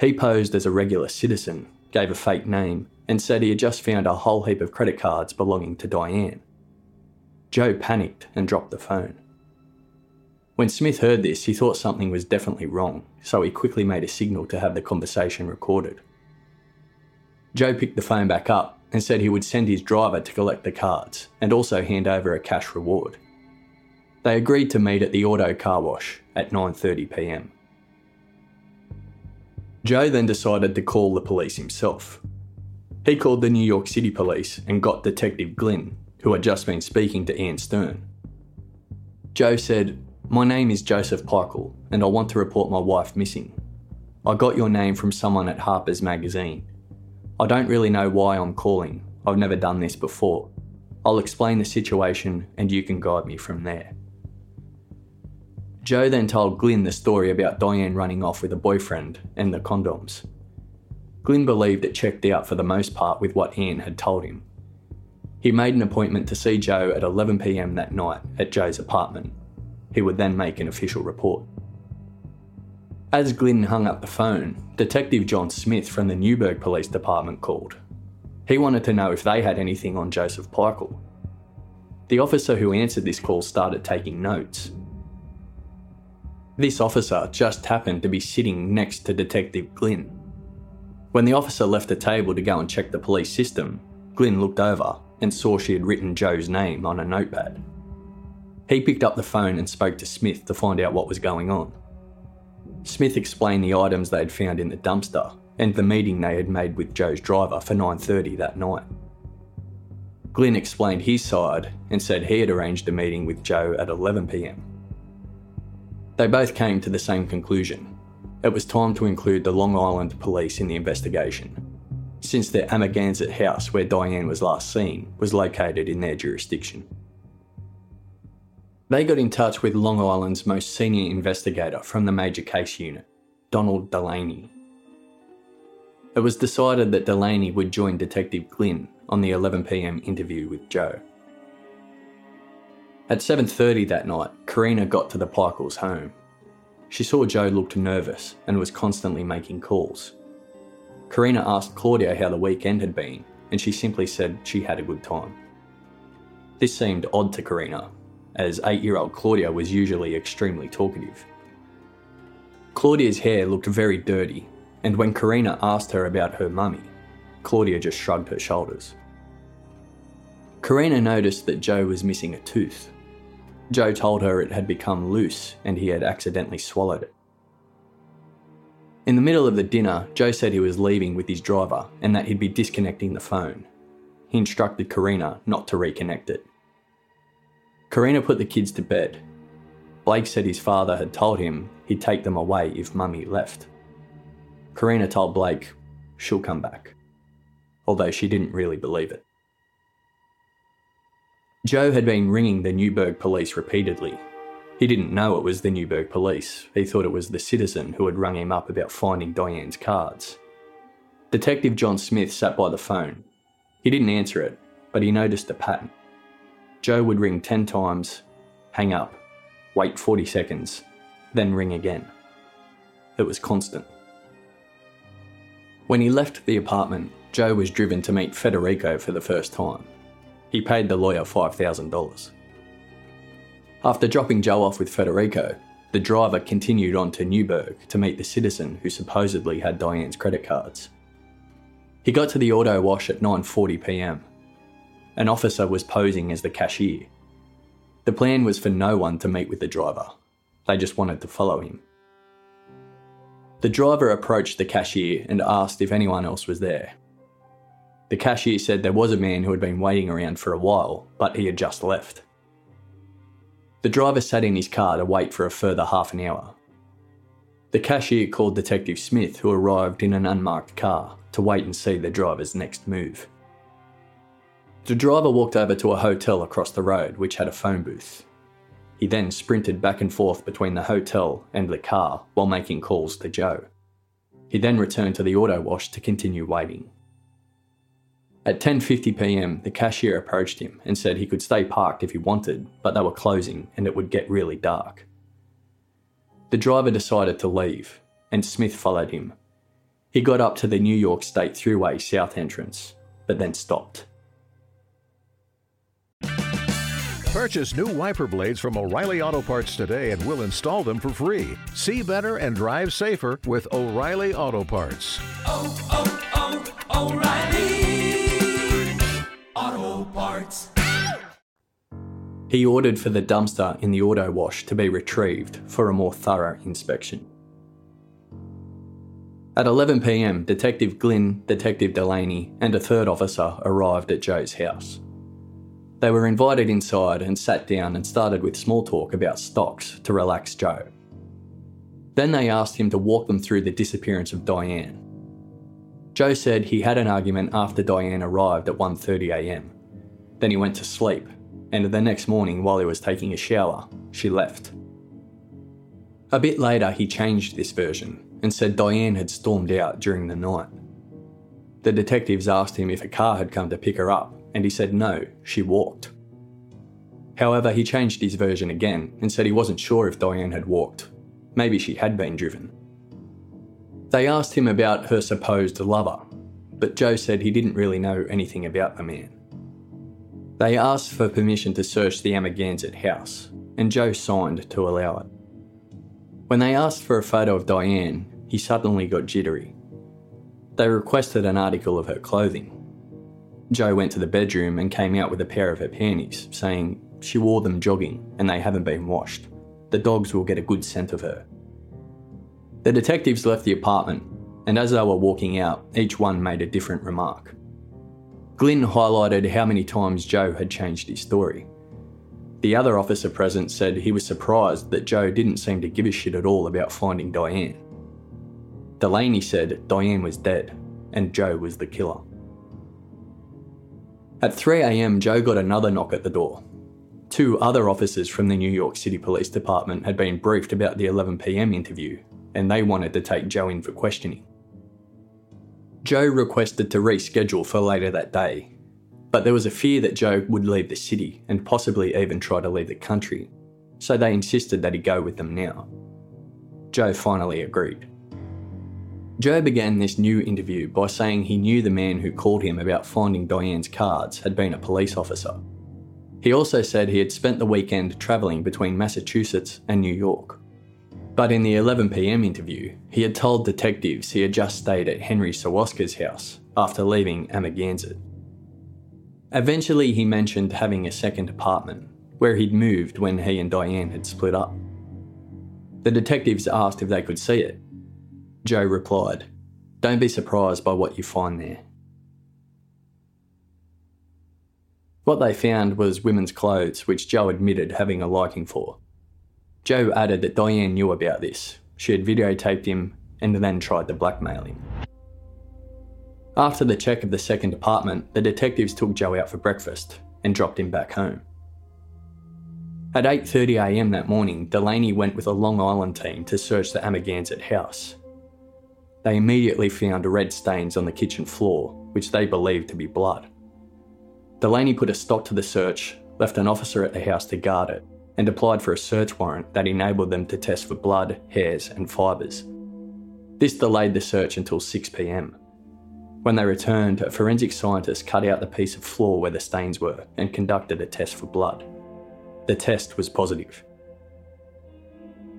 He posed as a regular citizen, gave a fake name, and said he had just found a whole heap of credit cards belonging to Diane. Joe panicked and dropped the phone. When Smith heard this, he thought something was definitely wrong, so he quickly made a signal to have the conversation recorded. Joe picked the phone back up and said he would send his driver to collect the cards and also hand over a cash reward. They agreed to meet at the auto car wash at nine thirty p m. Joe then decided to call the police himself. He called the New York City police and got Detective Glynn, who had just been speaking to Anne Stern. Joe said, "My name is Joseph Pikul and I want to report my wife missing. I got your name from someone at Harper's Magazine. I don't really know why I'm calling. I've never done this before. I'll explain the situation and you can guide me from there." Joe then told Glynn the story about Diane running off with a boyfriend and the condoms. Glynn believed it checked out for the most part with what Anne had told him. He made an appointment to see Joe at eleven p m that night at Joe's apartment. He would then make an official report. As Glynn hung up the phone, Detective John Smith from the Newburgh Police Department called. He wanted to know if they had anything on Joseph Pikul. The officer who answered this call started taking notes. This officer just happened to be sitting next to Detective Glynn. When the officer left the table to go and check the police system, Glynn looked over and saw she had written Joe's name on a notepad. He picked up the phone and spoke to Smith to find out what was going on. Smith explained the items they had found in the dumpster and the meeting they had made with Joe's driver for nine thirty that night. Glynn explained his side and said he had arranged a meeting with Joe at eleven p m. They both came to the same conclusion. It was time to include the Long Island police in the investigation, since their Amagansett house where Diane was last seen was located in their jurisdiction. They got in touch with Long Island's most senior investigator from the major case unit, Donald Delaney. It was decided that Delaney would join Detective Glynn on the eleven p m interview with Joe. At seven thirty that night, Karina got to the Pikul's home. She saw Joe looked nervous and was constantly making calls. Karina asked Claudia how the weekend had been, and she simply said she had a good time. This seemed odd to Karina, as eight-year-old Claudia was usually extremely talkative. Claudia's hair looked very dirty, and when Karina asked her about her mummy, Claudia just shrugged her shoulders. Karina noticed that Joe was missing a tooth. Joe told her it had become loose and he had accidentally swallowed it. In the middle of the dinner, Joe said he was leaving with his driver and that he'd be disconnecting the phone. He instructed Karina not to reconnect it. Karina put the kids to bed. Blake said his father had told him he'd take them away if Mummy left. Karina told Blake, "She'll come back," although she didn't really believe it. Joe had been ringing the Newburgh police repeatedly. He didn't know it was the Newburgh police. He thought it was the citizen who had rung him up about finding Diane's cards. Detective John Smith sat by the phone. He didn't answer it, but he noticed a pattern. Joe would ring ten times, hang up, wait forty seconds, then ring again. It was constant. When he left the apartment, Joe was driven to meet Federico for the first time. He paid the lawyer five thousand dollars. After dropping Joe off with Federico, the driver continued on to Newburgh to meet the citizen who supposedly had Diane's credit cards. He got to the auto wash at nine forty p m. An officer was posing as the cashier. The plan was for no one to meet with the driver. They just wanted to follow him. The driver approached the cashier and asked if anyone else was there. The cashier said there was a man who had been waiting around for a while, but he had just left. The driver sat in his car to wait for a further half an hour. The cashier called Detective Smith, who arrived in an unmarked car, to wait and see the driver's next move. The driver walked over to a hotel across the road which had a phone booth. He then sprinted back and forth between the hotel and the car while making calls to Joe. He then returned to the auto wash to continue waiting. At ten fifty p m, the cashier approached him and said he could stay parked if he wanted, but they were closing and it would get really dark. The driver decided to leave, and Smith followed him. He got up to the New York State Thruway South entrance, but then stopped. Purchase new wiper blades from O'Reilly Auto Parts today and we'll install them for free. See better and drive safer with O'Reilly Auto Parts. Oh, oh, oh, O'Reilly Auto Parts. He ordered for the dumpster in the auto wash to be retrieved for a more thorough inspection. At eleven p m, Detective Glynn, Detective Delaney, and a third officer arrived at Joe's house. They were invited inside and sat down and started with small talk about stocks to relax Joe. Then they asked him to walk them through the disappearance of Diane. Joe said he had an argument after Diane arrived at one thirty a m. Then he went to sleep, and the next morning while he was taking a shower, she left. A bit later he changed this version and said Diane had stormed out during the night. The detectives asked him if a car had come to pick her up, and he said no, she walked. However, he changed his version again and said he wasn't sure if Diane had walked. Maybe she had been driven. They asked him about her supposed lover, but Joe said he didn't really know anything about the man. They asked for permission to search the Amagansett house, and Joe signed to allow it. When they asked for a photo of Diane, he suddenly got jittery. They requested an article of her clothing. Joe went to the bedroom and came out with a pair of her panties, saying she wore them jogging and they haven't been washed. The dogs will get a good scent of her. The detectives left the apartment, and as they were walking out, each one made a different remark. Glynn highlighted how many times Joe had changed his story. The other officer present said he was surprised that Joe didn't seem to give a shit at all about finding Diane. Delaney said Diane was dead and Joe was the killer. At three a m, Joe got another knock at the door. Two other officers from the New York City Police Department had been briefed about the eleven p m interview, and they wanted to take Joe in for questioning. Joe requested to reschedule for later that day, but there was a fear that Joe would leave the city and possibly even try to leave the country, so they insisted that he go with them now. Joe finally agreed. Joe began this new interview by saying he knew the man who called him about finding Diane's cards had been a police officer. He also said he had spent the weekend travelling between Massachusetts and New York. But in the eleven p m interview, he had told detectives he had just stayed at Henry Sawoska's house after leaving Amagansett. Eventually he mentioned having a second apartment, where he'd moved when he and Diane had split up. The detectives asked if they could see it. Joe replied, "Don't be surprised by what you find there." What they found was women's clothes, which Joe admitted having a liking for. Joe added that Diane knew about this. She had videotaped him and then tried to blackmail him. After the check of the second apartment, the detectives took Joe out for breakfast and dropped him back home. At eight thirty a m that morning, Delaney went with a Long Island team to search the Amagansett house. They immediately found red stains on the kitchen floor, which they believed to be blood. Delaney put a stop to the search, left an officer at the house to guard it, and applied for a search warrant that enabled them to test for blood, hairs, and fibres. This delayed the search until six p m. When they returned, a forensic scientist cut out the piece of floor where the stains were and conducted a test for blood. The test was positive.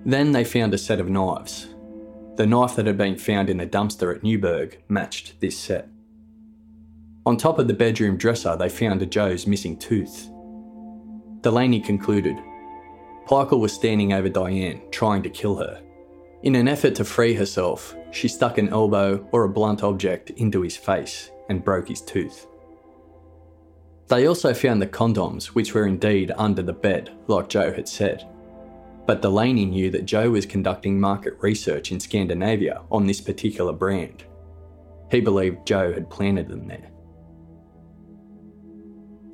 Then they found a set of knives. The knife that had been found in the dumpster at Newburgh matched this set. On top of the bedroom dresser, they found Joe's missing tooth. Delaney concluded, "Pikul was standing over Diane, trying to kill her. In an effort to free herself, she stuck an elbow or a blunt object into his face and broke his tooth." They also found the condoms, which were indeed under the bed, like Joe had said. But Delaney knew that Joe was conducting market research in Scandinavia on this particular brand. He believed Joe had planted them there.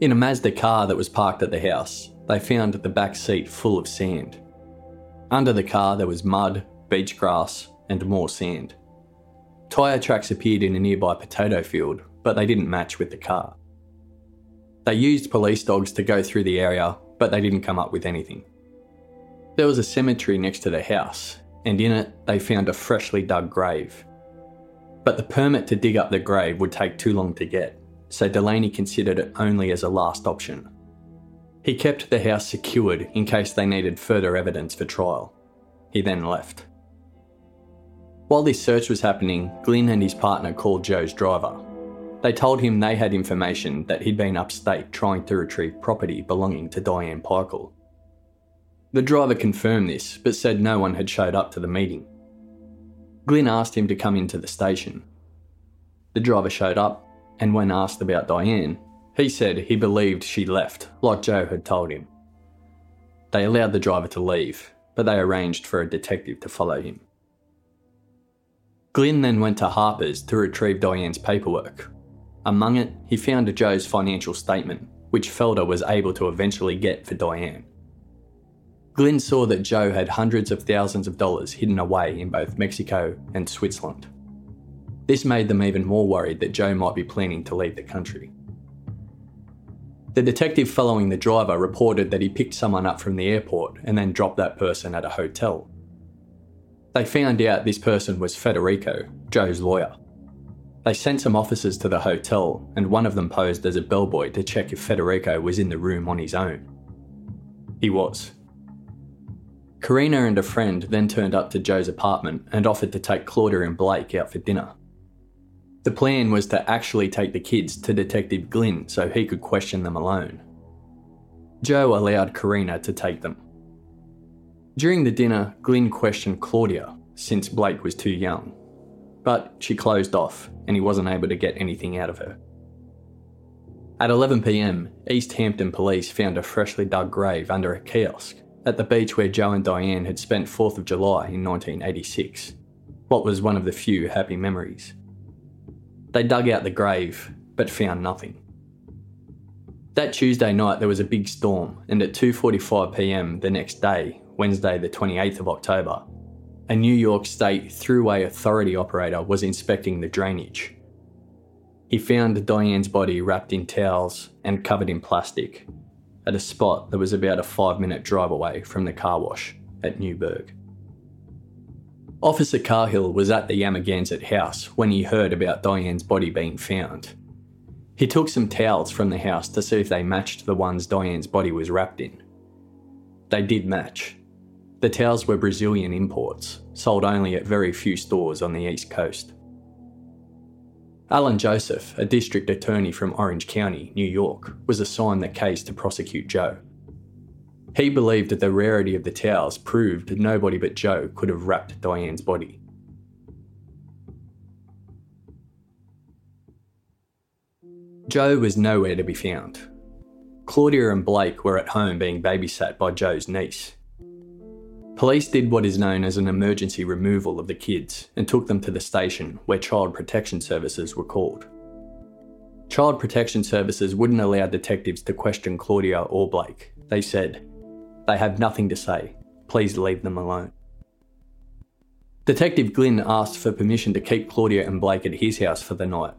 In a Mazda car that was parked at the house, they found the back seat full of sand. Under the car there was mud, beach grass and more sand. Tyre tracks appeared in a nearby potato field, but they didn't match with the car. They used police dogs to go through the area, but they didn't come up with anything. There was a cemetery next to the house, and in it they found a freshly dug grave. But the permit to dig up the grave would take too long to get, so Delaney considered it only as a last option. He kept the house secured in case they needed further evidence for trial. He then left. While this search was happening, Glynn and his partner called Joe's driver. They told him they had information that he'd been upstate trying to retrieve property belonging to Diane Pikul. The driver confirmed this, but said no one had showed up to the meeting. Glynn asked him to come into the station. The driver showed up, and when asked about Diane, he said he believed she left, like Joe had told him. They allowed the driver to leave, but they arranged for a detective to follow him. Glynn then went to Harper's to retrieve Diane's paperwork. Among it, he found Joe's financial statement, which Felder was able to eventually get for Diane. Glynn saw that Joe had hundreds of thousands of dollars hidden away in both Mexico and Switzerland. This made them even more worried that Joe might be planning to leave the country. The detective following the driver reported that he picked someone up from the airport and then dropped that person at a hotel. They found out this person was Federico, Joe's lawyer. They sent some officers to the hotel, and one of them posed as a bellboy to check if Federico was in the room on his own. He was. Karina and a friend then turned up to Joe's apartment and offered to take Claudia and Blake out for dinner. The plan was to actually take the kids to Detective Glynn so he could question them alone. Joe allowed Karina to take them. During the dinner, Glynn questioned Claudia, since Blake was too young, but she closed off and he wasn't able to get anything out of her. At eleven p m, East Hampton police found a freshly dug grave under a kiosk at the beach where Joe and Diane had spent fourth of July in nineteen eighty-six, what was one of the few happy memories. They dug out the grave, but found nothing. That Tuesday night there was a big storm, and at two forty-five p m the next day, Wednesday the twenty-eighth of October, a New York State Thruway Authority operator was inspecting the drainage. He found Diane's body wrapped in towels and covered in plastic at a spot that was about a five-minute drive away from the car wash at Newburgh. Officer Carhill was at the Yamagansett house when he heard about Diane's body being found. He took some towels from the house to see if they matched the ones Diane's body was wrapped in. They did match. The towels were Brazilian imports, sold only at very few stores on the East Coast. Alan Joseph, a district attorney from Orange County, New York, was assigned the case to prosecute Joe. He believed that the rarity of the towels proved that nobody but Joe could have wrapped Diane's body. Joe was nowhere to be found. Claudia and Blake were at home being babysat by Joe's niece. Police did what is known as an emergency removal of the kids and took them to the station where Child Protection Services were called. Child Protection Services wouldn't allow detectives to question Claudia or Blake. They said, "They have nothing to say. Please leave them alone." Detective Glynn asked for permission to keep Claudia and Blake at his house for the night.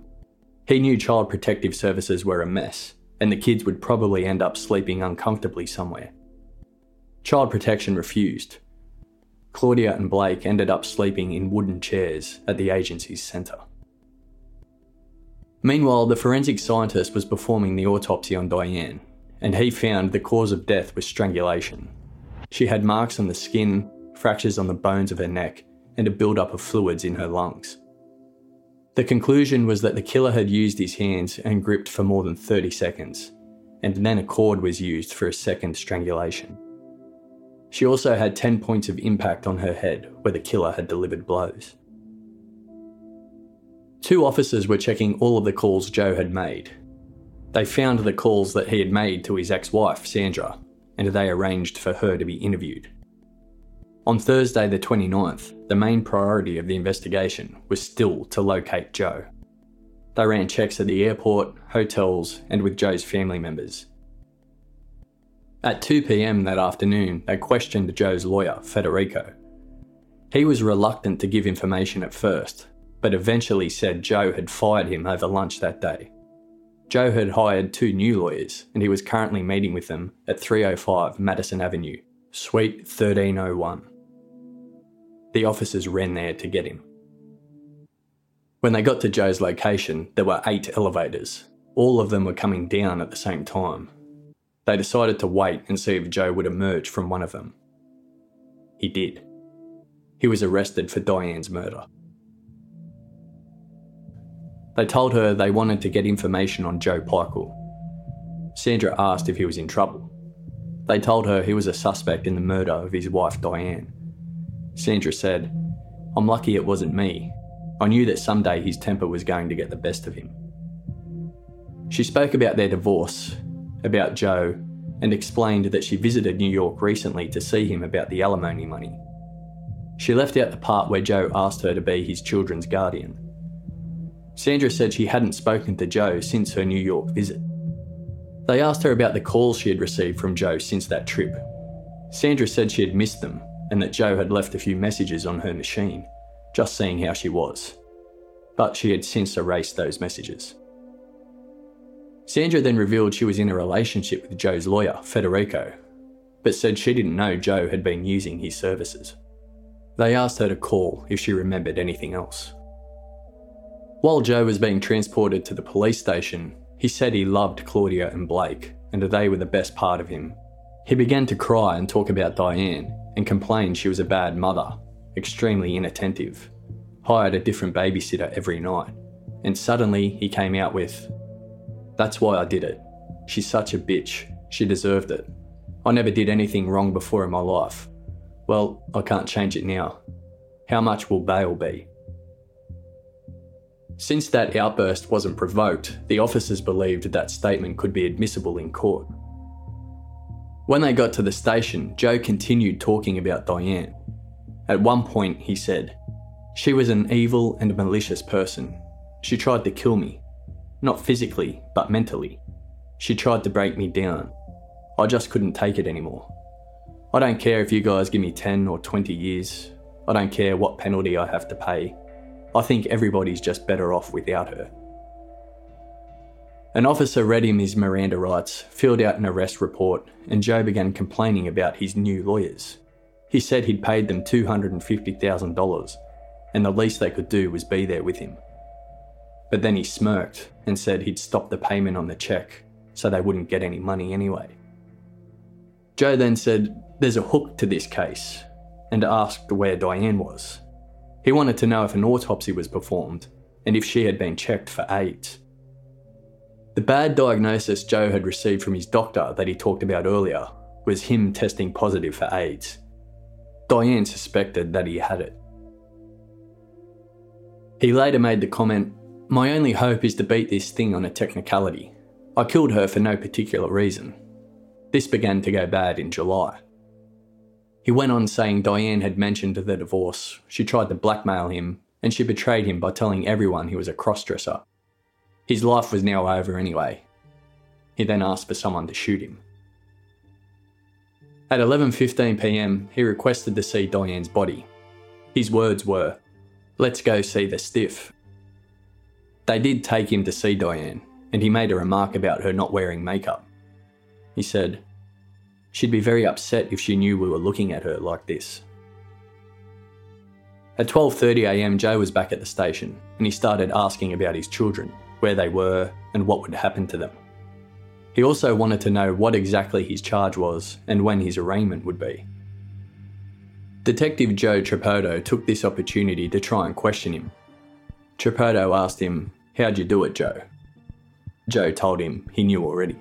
He knew Child Protective Services were a mess, and the kids would probably end up sleeping uncomfortably somewhere. Child Protection refused. Claudia and Blake ended up sleeping in wooden chairs at the agency's centre. Meanwhile, the forensic scientist was performing the autopsy on Diane, and he found the cause of death was strangulation. She had marks on the skin, fractures on the bones of her neck, and a build-up of fluids in her lungs. The conclusion was that the killer had used his hands and gripped for more than thirty seconds, and then a cord was used for a second strangulation. She also had ten points of impact on her head where the killer had delivered blows. Two officers were checking all of the calls Joe had made. They found the calls that he had made to his ex-wife, Sandra, and they arranged for her to be interviewed. On Thursday the twenty-ninth, the main priority of the investigation was still to locate Joe. They ran checks at the airport, hotels, and with Joe's family members. At two p.m. that afternoon, they questioned Joe's lawyer, Federico. He was reluctant to give information at first, but eventually said Joe had fired him over lunch that day. Joe had hired two new lawyers, and he was currently meeting with them at three oh five Madison Avenue, Suite thirteen oh one. The officers ran there to get him. When they got to Joe's location, there were eight elevators. All of them were coming down at the same time. They decided to wait and see if Joe would emerge from one of them. He did. He was arrested for Diane's murder. They told her they wanted to get information on Joe Pikul. Sandra asked if he was in trouble. They told her he was a suspect in the murder of his wife Diane. Sandra said, "I'm lucky it wasn't me. I knew that someday his temper was going to get the best of him." She spoke about their divorce, about Joe, and explained that she visited New York recently to see him about the alimony money. She left out the part where Joe asked her to be his children's guardian. Sandra said she hadn't spoken to Joe since her New York visit. They asked her about the calls she had received from Joe since that trip. Sandra said she had missed them and that Joe had left a few messages on her machine, just seeing how she was. But she had since erased those messages. Sandra then revealed she was in a relationship with Joe's lawyer, Federico, but said she didn't know Joe had been using his services. They asked her to call if she remembered anything else. While Joe was being transported to the police station, he said he loved Claudia and Blake and that they were the best part of him. He began to cry and talk about Diane and complained she was a bad mother, extremely inattentive, hired a different babysitter every night, and suddenly he came out with, "That's why I did it. She's such a bitch. She deserved it. I never did anything wrong before in my life. Well, I can't change it now. How much will bail be?" Since that outburst wasn't provoked, the officers believed that statement could be admissible in court. When they got to the station, Joe continued talking about Diane. At one point, he said, "She was an evil and malicious person. She tried to kill me. Not physically, but mentally. She tried to break me down. I just couldn't take it anymore. I don't care if you guys give me ten or twenty years. I don't care what penalty I have to pay. I think everybody's just better off without her." An officer read him his Miranda rights, filled out an arrest report, and Joe began complaining about his new lawyers. He said he'd paid them two hundred fifty thousand dollars, and the least they could do was be there with him. But then he smirked and said he'd stopped the payment on the cheque, so they wouldn't get any money anyway. Joe then said there's a hook to this case, and asked where Diane was. He wanted to know if an autopsy was performed and if she had been checked for AIDS. The bad diagnosis Joe had received from his doctor that he talked about earlier was him testing positive for AIDS. Diane suspected that he had it. He later made the comment, "My only hope is to beat this thing on a technicality. I killed her for no particular reason." This began to go bad in July. He went on saying Diane had mentioned the divorce, she tried to blackmail him, and she betrayed him by telling everyone he was a crossdresser. His life was now over anyway. He then asked for someone to shoot him. At eleven fifteen p.m, he requested to see Diane's body. His words were, "Let's go see the stiff." They did take him to see Diane, and he made a remark about her not wearing makeup. He said, "She'd be very upset if she knew we were looking at her like this." At twelve thirty a.m, Joe was back at the station and he started asking about his children, where they were and what would happen to them. He also wanted to know what exactly his charge was and when his arraignment would be. Detective Joe Tripodo took this opportunity to try and question him. Tripodo asked him, "How'd you do it, Joe?" Joe told him he knew already.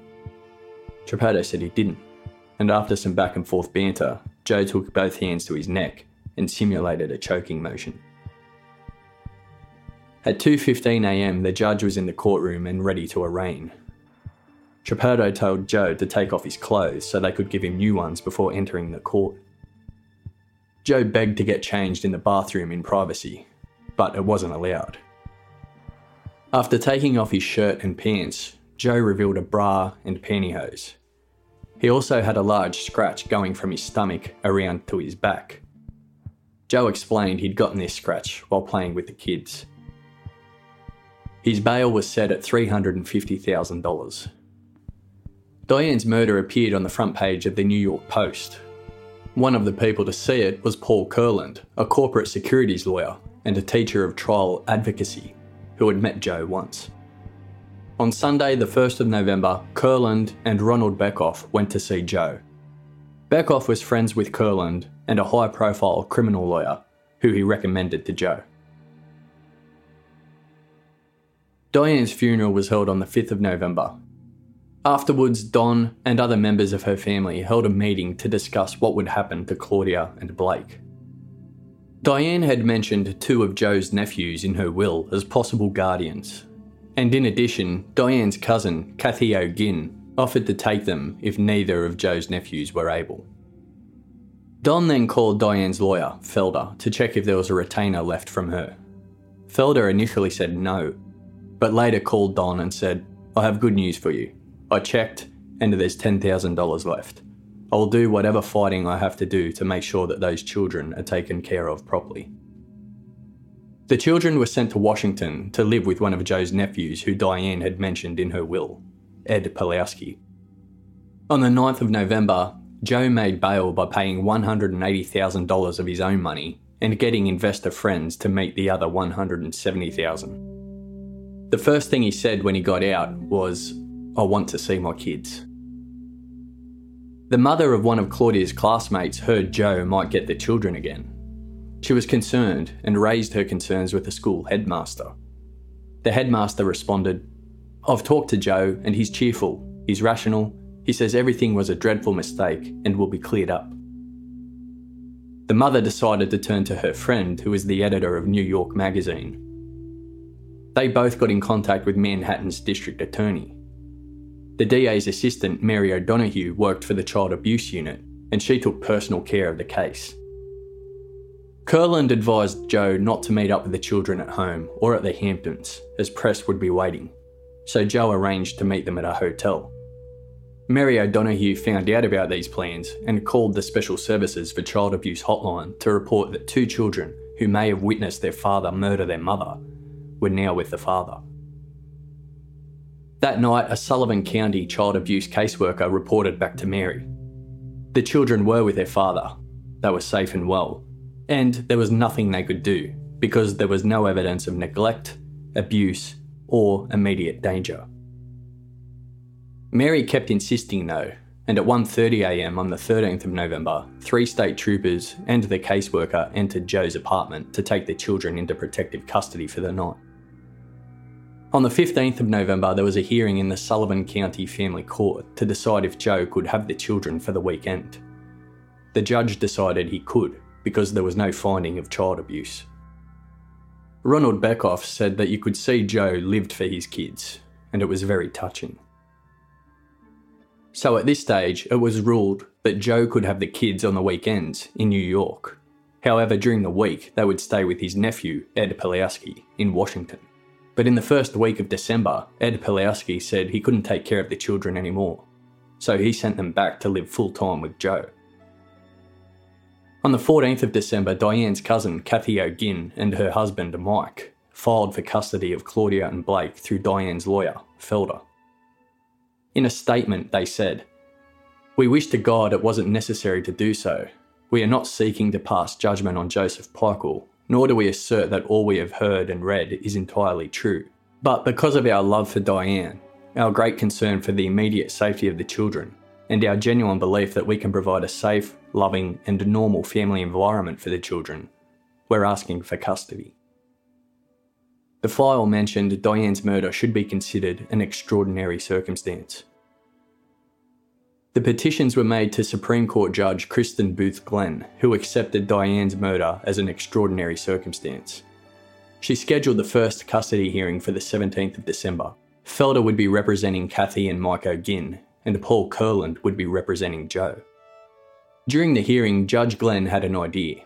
Tripodo said he didn't. And after some back and forth banter, Joe took both hands to his neck and simulated a choking motion. At two fifteen a.m, the judge was in the courtroom and ready to arraign. Tripodo told Joe to take off his clothes so they could give him new ones before entering the court. Joe begged to get changed in the bathroom in privacy, but it wasn't allowed. After taking off his shirt and pants, Joe revealed a bra and pantyhose. He also had a large scratch going from his stomach around to his back. Joe explained he'd gotten this scratch while playing with the kids. His bail was set at three hundred fifty thousand dollars. Diane's murder appeared on the front page of the New York Post. One of the people to see it was Paul Kurland, a corporate securities lawyer and a teacher of trial advocacy, who had met Joe once. On Sunday, the first of November, Kurland and Ronald Beckoff went to see Joe. Beckoff was friends with Kurland and a high-profile criminal lawyer who he recommended to Joe. Diane's funeral was held on the fifth of November. Afterwards, Don and other members of her family held a meeting to discuss what would happen to Claudia and Blake. Diane had mentioned two of Joe's nephews in her will as possible guardians. And in addition, Diane's cousin, Kathy O'Ginn, offered to take them if neither of Joe's nephews were able. Don then called Diane's lawyer, Felder, to check if there was a retainer left from her. Felder initially said no, but later called Don and said, "I have good news for you. I checked and there's ten thousand dollars left. I'll do whatever fighting I have to do to make sure that those children are taken care of properly." The children were sent to Washington to live with one of Joe's nephews who Diane had mentioned in her will, Ed Pelowski. On the ninth of November, Joe made bail by paying one hundred eighty thousand dollars of his own money and getting investor friends to meet the other one hundred seventy thousand dollars. The first thing he said when he got out was, "I want to see my kids." The mother of one of Claudia's classmates heard Joe might get the children again. She was concerned and raised her concerns with the school headmaster. The headmaster responded, "I've talked to Joe and he's cheerful, he's rational, he says everything was a dreadful mistake and will be cleared up." The mother decided to turn to her friend who was the editor of New York Magazine. They both got in contact with Manhattan's district attorney. The D A's assistant, Mary O'Donoghue, worked for the Child Abuse Unit and she took personal care of the case. Kurland advised Joe not to meet up with the children at home or at the Hamptons, as press would be waiting, so Joe arranged to meet them at a hotel. Mary O'Donoghue found out about these plans and called the Special Services for Child Abuse hotline to report that two children who may have witnessed their father murder their mother were now with the father. That night, a Sullivan County child abuse caseworker reported back to Mary. The children were with their father, they were safe and well, and there was nothing they could do because there was no evidence of neglect, abuse, or immediate danger. Mary kept insisting though, and at one thirty a m on the thirteenth of November, three state troopers and the caseworker entered Joe's apartment to take the children into protective custody for the night. On the fifteenth of November, there was a hearing in the Sullivan County Family Court to decide if Joe could have the children for the weekend. The judge decided he could, because there was no finding of child abuse. Ronald Beckoff said that you could see Joe lived for his kids, and it was very touching. So at this stage, it was ruled that Joe could have the kids on the weekends in New York. However, during the week, they would stay with his nephew, Ed Pelowski, in Washington. But in the first week of December, Ed Pelowski said he couldn't take care of the children anymore, so he sent them back to live full-time with Joe. On the fourteenth of December, Diane's cousin, Kathy O'Ginn, and her husband, Mike, filed for custody of Claudia and Blake through Diane's lawyer, Felder. In a statement, they said, "We wish to God it wasn't necessary to do so. We are not seeking to pass judgment on Joseph Pikul, nor do we assert that all we have heard and read is entirely true. But because of our love for Diane, our great concern for the immediate safety of the children, and our genuine belief that we can provide a safe, loving, and normal family environment for the children, we're asking for custody." The file mentioned Diane's murder should be considered an extraordinary circumstance. The petitions were made to Supreme Court Judge Kristen Booth-Glenn, who accepted Diane's murder as an extraordinary circumstance. She scheduled the first custody hearing for the seventeenth of December. Felder would be representing Kathy and Mike O'Ginn, and Paul Kurland would be representing Joe. During the hearing, Judge Glenn had an idea.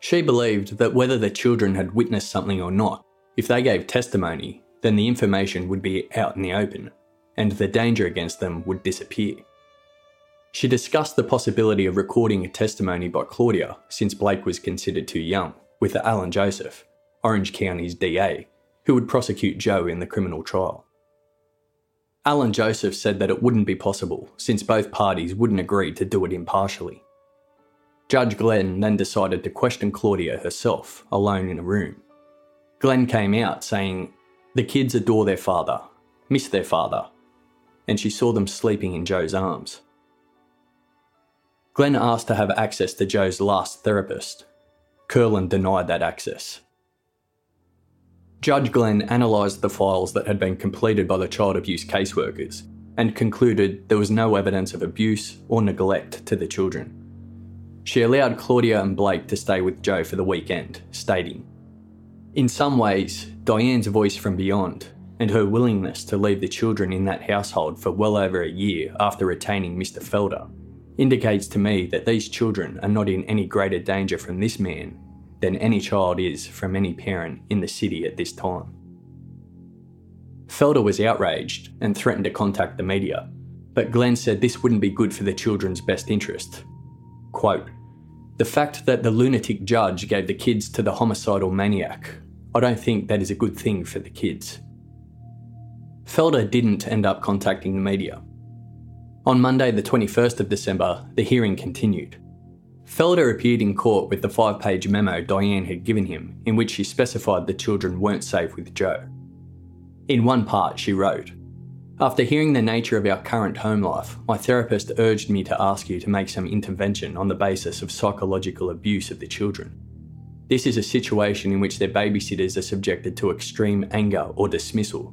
She believed that whether the children had witnessed something or not, if they gave testimony, then the information would be out in the open, and the danger against them would disappear. She discussed the possibility of recording a testimony by Claudia, since Blake was considered too young, with Alan Joseph, Orange County's D A, who would prosecute Joe in the criminal trial. Alan Joseph said that it wouldn't be possible, since both parties wouldn't agree to do it impartially. Judge Glenn then decided to question Claudia herself, alone in a room. Glenn came out saying, "The kids adore their father, miss their father," and she saw them sleeping in Joe's arms. Glenn asked to have access to Joe's last therapist. Kurland denied that access. Judge Glenn analysed the files that had been completed by the child abuse caseworkers and concluded there was no evidence of abuse or neglect to the children. She allowed Claudia and Blake to stay with Joe for the weekend, stating, "In some ways, Diane's voice from beyond and her willingness to leave the children in that household for well over a year after retaining Mister Felder indicates to me that these children are not in any greater danger from this man than any child is from any parent in the city at this time." Felder was outraged and threatened to contact the media, but Glenn said this wouldn't be good for the children's best interest. Quote, "The fact that the lunatic judge gave the kids to the homicidal maniac, I don't think that is a good thing for the kids." Felder didn't end up contacting the media. On Monday the twenty-first of December, the hearing continued. Felder appeared in court with the five-page memo Diane had given him, in which she specified the children weren't safe with Joe. In one part, she wrote, "After hearing the nature of our current home life, my therapist urged me to ask you to make some intervention on the basis of psychological abuse of the children. This is a situation in which their babysitters are subjected to extreme anger or dismissal.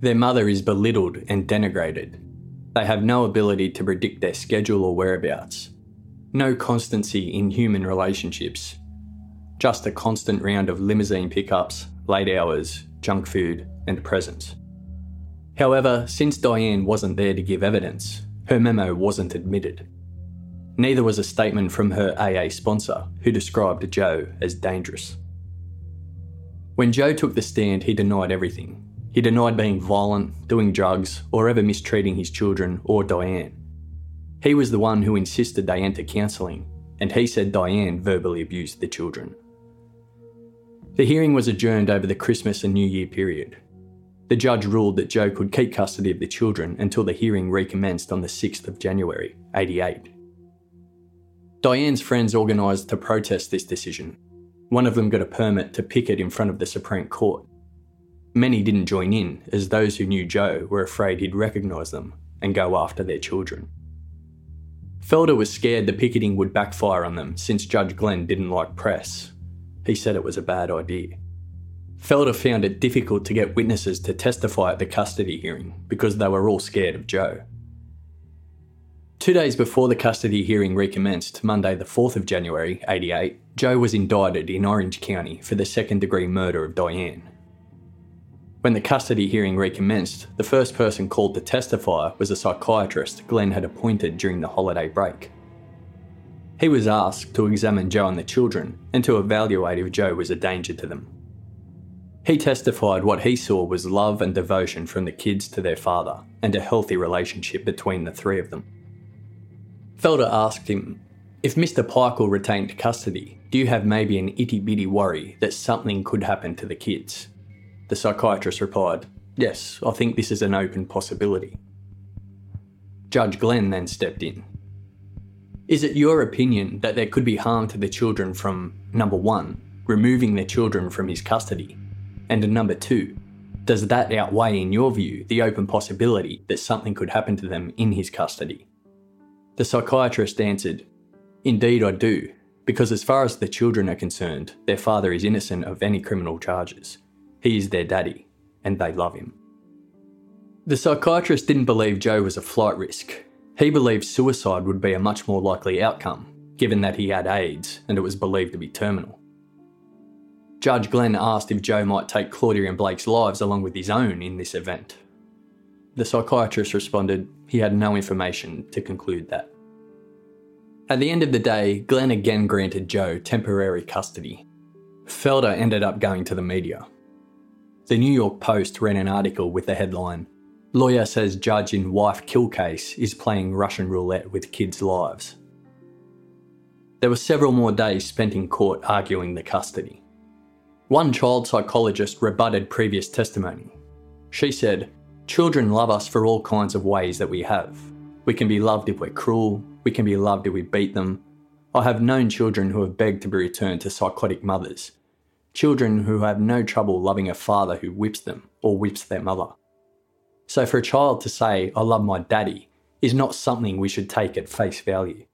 Their mother is belittled and denigrated. They have no ability to predict their schedule or whereabouts. No constancy in human relationships. Just a constant round of limousine pickups, late hours, junk food, and presents. However, since Diane wasn't there to give evidence, her memo wasn't admitted. Neither was a statement from her A A sponsor, who described Joe as dangerous." When Joe took the stand, he denied everything. He denied being violent, doing drugs, or ever mistreating his children or Diane. He was the one who insisted they enter counselling, and he said Diane verbally abused the children. The hearing was adjourned over the Christmas and New Year period. The judge ruled that Joe could keep custody of the children until the hearing recommenced on the sixth of January, eighty-eight. Diane's friends organised to protest this decision. One of them got a permit to picket in front of the Supreme Court. Many didn't join in, as those who knew Joe were afraid he'd recognise them and go after their children. Felder was scared the picketing would backfire on them, since Judge Glenn didn't like press. He said it was a bad idea. Felder found it difficult to get witnesses to testify at the custody hearing because they were all scared of Joe. Two days before the custody hearing recommenced, Monday the fourth of January, eighty-eight, Joe was indicted in Orange County for the second-degree murder of Diane. When the custody hearing recommenced, the first person called to testify was a psychiatrist Glenn had appointed during the holiday break. He was asked to examine Joe and the children and to evaluate if Joe was a danger to them. He testified what he saw was love and devotion from the kids to their father and a healthy relationship between the three of them. Felder asked him, "If Mister Pikul retained custody, do you have maybe an itty-bitty worry that something could happen to the kids?" The psychiatrist replied, "Yes, I think this is an open possibility." Judge Glenn then stepped in. "Is it your opinion that there could be harm to the children from, number one, removing their children from his custody, and number two, does that outweigh in your view the open possibility that something could happen to them in his custody?" The psychiatrist answered, "Indeed I do, because as far as the children are concerned, their father is innocent of any criminal charges. He is their daddy, and they love him." The psychiatrist didn't believe Joe was a flight risk. He believed suicide would be a much more likely outcome, given that he had AIDS and it was believed to be terminal. Judge Glenn asked if Joe might take Claudia and Blake's lives along with his own in this event. The psychiatrist responded he had no information to conclude that. At the end of the day, Glenn again granted Joe temporary custody. Felder ended up going to the media. The New York Post ran an article with the headline, Lawyer says judge in wife kill case is playing Russian roulette with kids' lives. There were several more days spent in court arguing the custody. One child psychologist rebutted previous testimony. She said, "Children love us for all kinds of ways that we have. We can be loved if we're cruel, we can be loved if we beat them. I have known children who have begged to be returned to psychotic mothers. Children who have no trouble loving a father who whips them or whips their mother. So for a child to say, 'I love my daddy,' is not something we should take at face value."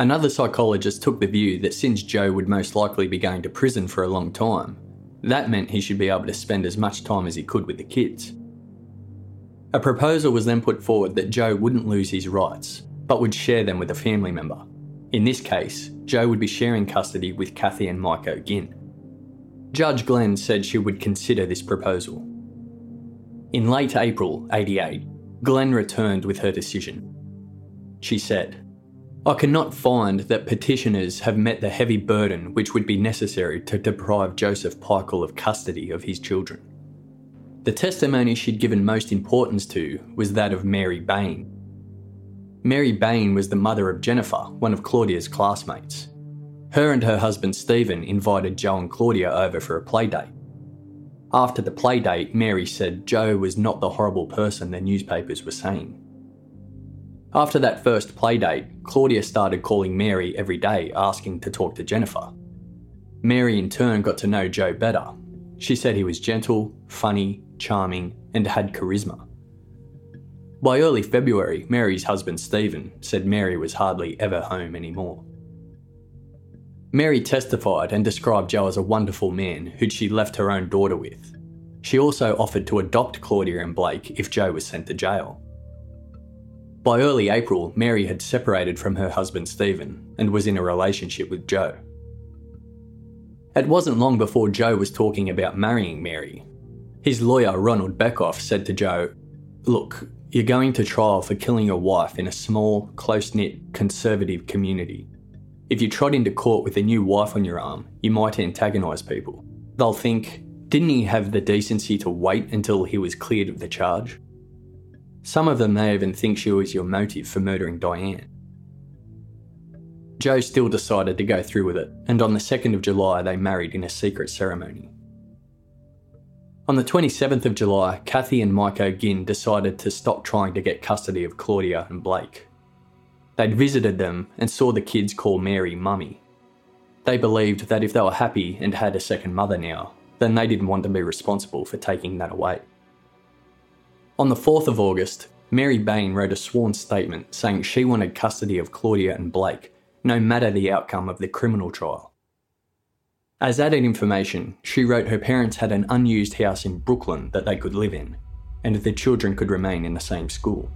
Another psychologist took the view that since Joe would most likely be going to prison for a long time, that meant he should be able to spend as much time as he could with the kids. A proposal was then put forward that Joe wouldn't lose his rights, but would share them with a family member. In this case, Joe would be sharing custody with Kathy and Mike O'Ginn. Judge Glenn said she would consider this proposal. In late April eighty-eight, Glenn returned with her decision. She said, "I cannot find that petitioners have met the heavy burden which would be necessary to deprive Joseph Pikul of custody of his children." The testimony she'd given most importance to was that of Mary Bain. Mary Bain was the mother of Jennifer, one of Claudia's classmates. Her and her husband Stephen invited Joe and Claudia over for a play date. After the play date, Mary said Joe was not the horrible person the newspapers were saying. After that first play date, Claudia started calling Mary every day asking to talk to Jennifer. Mary in turn got to know Joe better. She said he was gentle, funny, charming, and had charisma. By early February, Mary's husband Stephen said Mary was hardly ever home anymore. Mary testified and described Joe as a wonderful man who'd she left her own daughter with. She also offered to adopt Claudia and Blake if Joe was sent to jail. By early April, Mary had separated from her husband Stephen and was in a relationship with Joe. It wasn't long before Joe was talking about marrying Mary. His lawyer, Ronald Beckoff, said to Joe, "Look, you're going to trial for killing your wife in a small, close-knit, conservative community. If you trot into court with a new wife on your arm, you might antagonise people. They'll think, 'Didn't he have the decency to wait until he was cleared of the charge?' Some of them may even think she was your motive for murdering Diane." Joe still decided to go through with it, and on the second of July they married in a secret ceremony. On the twenty-seventh of July, Kathy and Mike O'Ginn decided to stop trying to get custody of Claudia and Blake. They'd visited them and saw the kids call Mary mummy. They believed that if they were happy and had a second mother now, then they didn't want to be responsible for taking that away. On the fourth of August, Mary Bain wrote a sworn statement saying she wanted custody of Claudia and Blake, no matter the outcome of the criminal trial. As added information, she wrote her parents had an unused house in Brooklyn that they could live in, and the children could remain in the same school.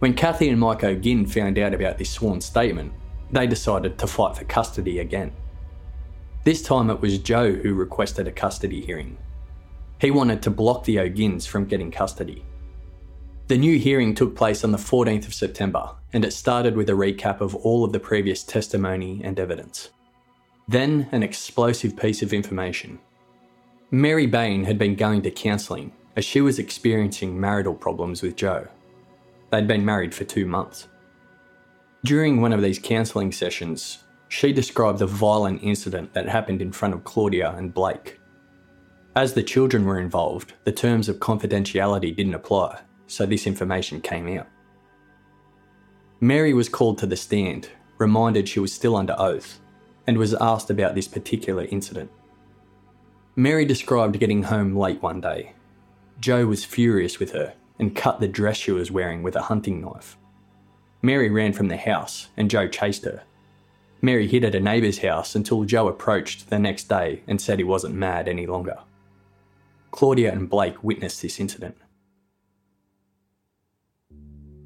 When Kathy and Mike O'Ginn found out about this sworn statement, they decided to fight for custody again. This time it was Joe who requested a custody hearing. He wanted to block the O'Ginns from getting custody. The new hearing took place on the fourteenth of September, and it started with a recap of all of the previous testimony and evidence. Then an explosive piece of information. Mary Bain had been going to counselling as she was experiencing marital problems with Joe. They'd been married for two months. During one of these counselling sessions, she described a violent incident that happened in front of Claudia and Blake. As the children were involved, the terms of confidentiality didn't apply, so this information came out. Mary was called to the stand, reminded she was still under oath, and was asked about this particular incident. Mary described getting home late one day. Joe was furious with her and cut the dress she was wearing with a hunting knife. Mary ran from the house and Joe chased her. Mary hid at a neighbour's house until Joe approached the next day and said he wasn't mad any longer. Claudia and Blake witnessed this incident.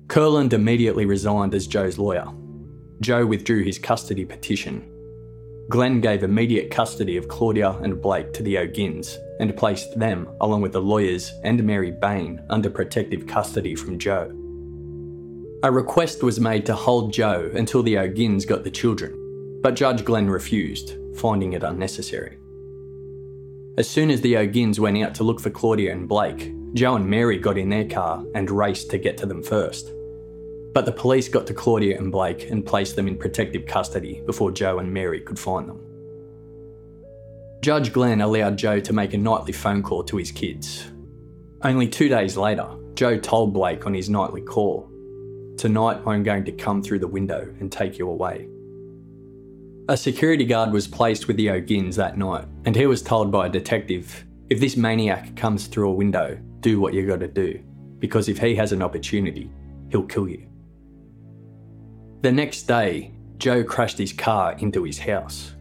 Kurland immediately resigned as Joe's lawyer. Joe withdrew his custody petition. Glenn gave immediate custody of Claudia and Blake to the O'Ginns and placed them, along with the lawyers and Mary Bain, under protective custody from Joe. A request was made to hold Joe until the O'Ginns got the children, but Judge Glenn refused, finding it unnecessary. As soon as the O'Ginns went out to look for Claudia and Blake, Joe and Mary got in their car and raced to get to them first. But the police got to Claudia and Blake and placed them in protective custody before Joe and Mary could find them. Judge Glenn allowed Joe to make a nightly phone call to his kids. Only two days later, Joe told Blake on his nightly call, "Tonight I'm going to come through the window and take you away." A security guard was placed with the O'Ginns that night, and he was told by a detective, "If this maniac comes through a window, do what you gotta do, because if he has an opportunity, he'll kill you." The next day, Joe crashed his car into his house.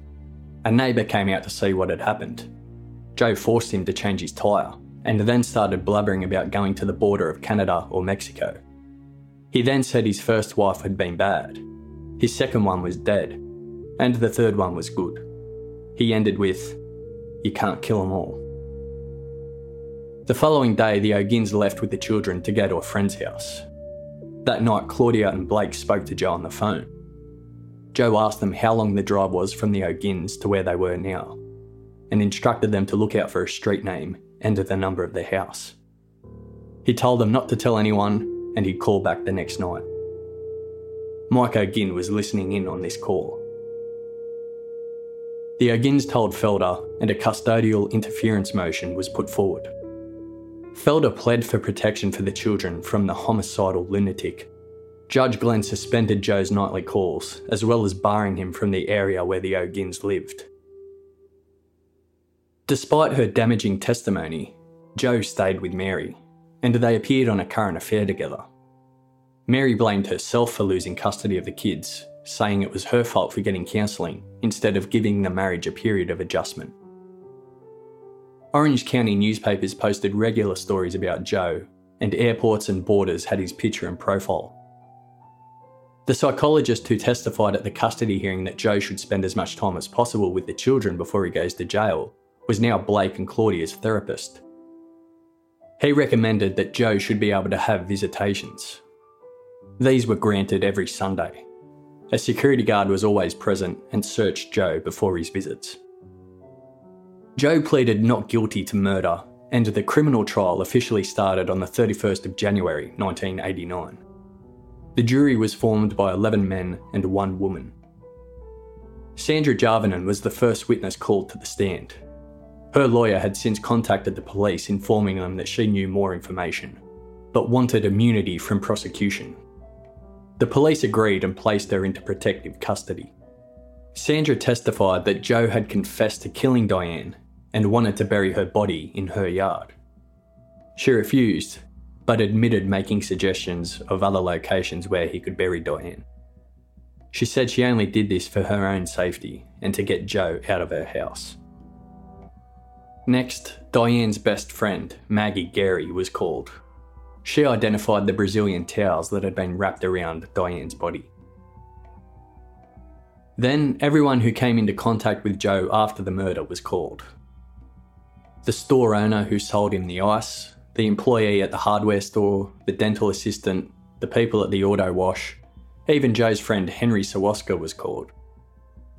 A neighbour came out to see what had happened. Joe forced him to change his tyre and then started blubbering about going to the border of Canada or Mexico. He then said his first wife had been bad, his second one was dead, and the third one was good. He ended with, "You can't kill them all." The following day, the O'Ginns left with the children to go to a friend's house. That night, Claudia and Blake spoke to Joe on the phone. Joe asked them how long the drive was from the O'Ginns to where they were now, and instructed them to look out for a street name and the number of their house. He told them not to tell anyone, and he'd call back the next night. Mike O'Ginn was listening in on this call. The O'Ginns told Felder, and a custodial interference motion was put forward. Felder pled for protection for the children from the homicidal lunatic. Judge Glenn suspended Joe's nightly calls, as well as barring him from the area where the O'Ginns lived. Despite her damaging testimony, Joe stayed with Mary, and they appeared on A Current Affair together. Mary blamed herself for losing custody of the kids, saying it was her fault for getting counselling instead of giving the marriage a period of adjustment. Orange County newspapers posted regular stories about Joe, and airports and borders had his picture and profile. The psychologist who testified at the custody hearing that Joe should spend as much time as possible with the children before he goes to jail was now Blake and Claudia's therapist. He recommended that Joe should be able to have visitations. These were granted every Sunday. A security guard was always present and searched Joe before his visits. Joe pleaded not guilty to murder, and the criminal trial officially started on the thirty-first of January nineteen eighty-nine. The jury was formed by eleven men and one woman. Sandra Jarvinen was the first witness called to the stand. Her lawyer had since contacted the police, informing them that she knew more information, but wanted immunity from prosecution. The police agreed and placed her into protective custody. Sandra testified that Joe had confessed to killing Diane and wanted to bury her body in her yard. She refused, but admitted making suggestions of other locations where he could bury Diane. She said she only did this for her own safety and to get Joe out of her house. Next, Diane's best friend, Maggie Gary, was called. She identified the Brazilian towels that had been wrapped around Diane's body. Then, everyone who came into contact with Joe after the murder was called. The store owner who sold him the ice, the employee at the hardware store, the dental assistant, the people at the auto wash, even Joe's friend Henry Sawoska was called.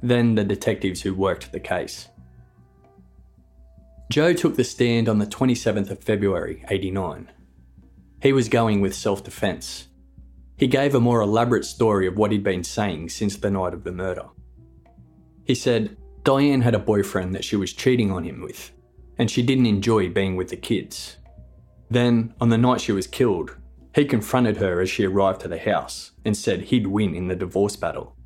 Then the detectives who worked the case. Joe took the stand on the twenty-seventh of February, eighty-nine. He was going with self-defence. He gave a more elaborate story of what he'd been saying since the night of the murder. He said Diane had a boyfriend that she was cheating on him with, and she didn't enjoy being with the kids. Then, on the night she was killed, he confronted her as she arrived to the house and said he'd win in the divorce battle.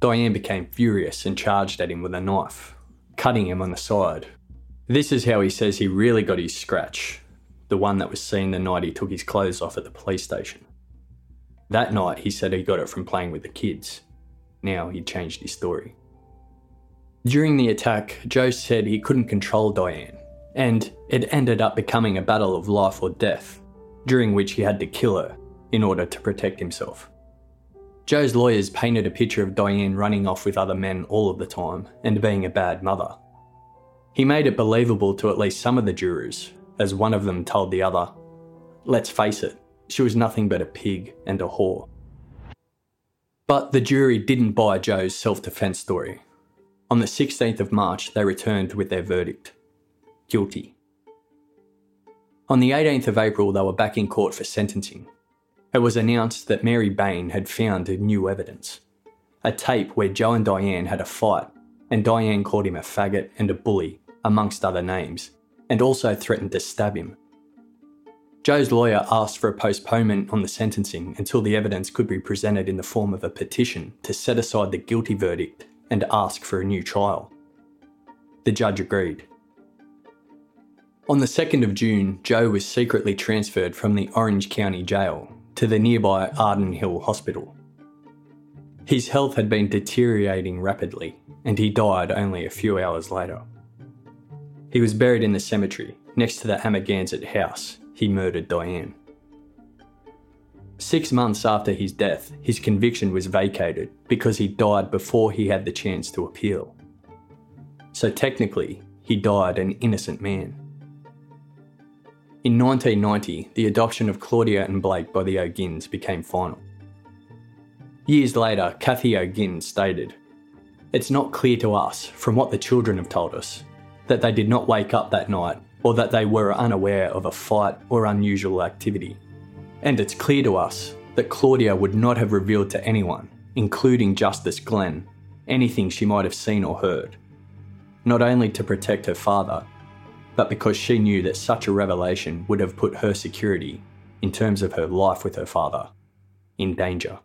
Diane became furious and charged at him with a knife, cutting him on the side. This is how he says he really got his scratch, the one that was seen the night he took his clothes off at the police station. That night, he said he got it from playing with the kids. Now he'd changed his story. During the attack, Joe said he couldn't control Diane, and it ended up becoming a battle of life or death, during which he had to kill her in order to protect himself. Joe's lawyers painted a picture of Diane running off with other men all of the time and being a bad mother. He made it believable to at least some of the jurors, as one of them told the other, "Let's face it, she was nothing but a pig and a whore." But the jury didn't buy Joe's self-defence story. On the sixteenth of March, they returned with their verdict. Guilty. On the eighteenth of April, they were back in court for sentencing. It was announced that Mary Bain had found new evidence. A tape where Joe and Diane had a fight, and Diane called him a faggot and a bully, amongst other names, and also threatened to stab him. Joe's lawyer asked for a postponement on the sentencing until the evidence could be presented in the form of a petition to set aside the guilty verdict and ask for a new trial. The judge agreed. On the second of June, Joe was secretly transferred from the Orange County Jail to the nearby Arden Hill Hospital. His health had been deteriorating rapidly, and he died only a few hours later. He was buried in the cemetery next to the Amagansett house. He murdered Diane. Six months after his death, his conviction was vacated because he died before he had the chance to appeal. So technically, he died an innocent man. In nineteen ninety, the adoption of Claudia and Blake by the O'Ginns became final. Years later, Kathy O'Ginn stated, "It's not clear to us, from what the children have told us, that they did not wake up that night or that they were unaware of a fight or unusual activity. And it's clear to us that Claudia would not have revealed to anyone, including Justice Glenn, anything she might have seen or heard, not only to protect her father, but because she knew that such a revelation would have put her security, in terms of her life with her father, in danger."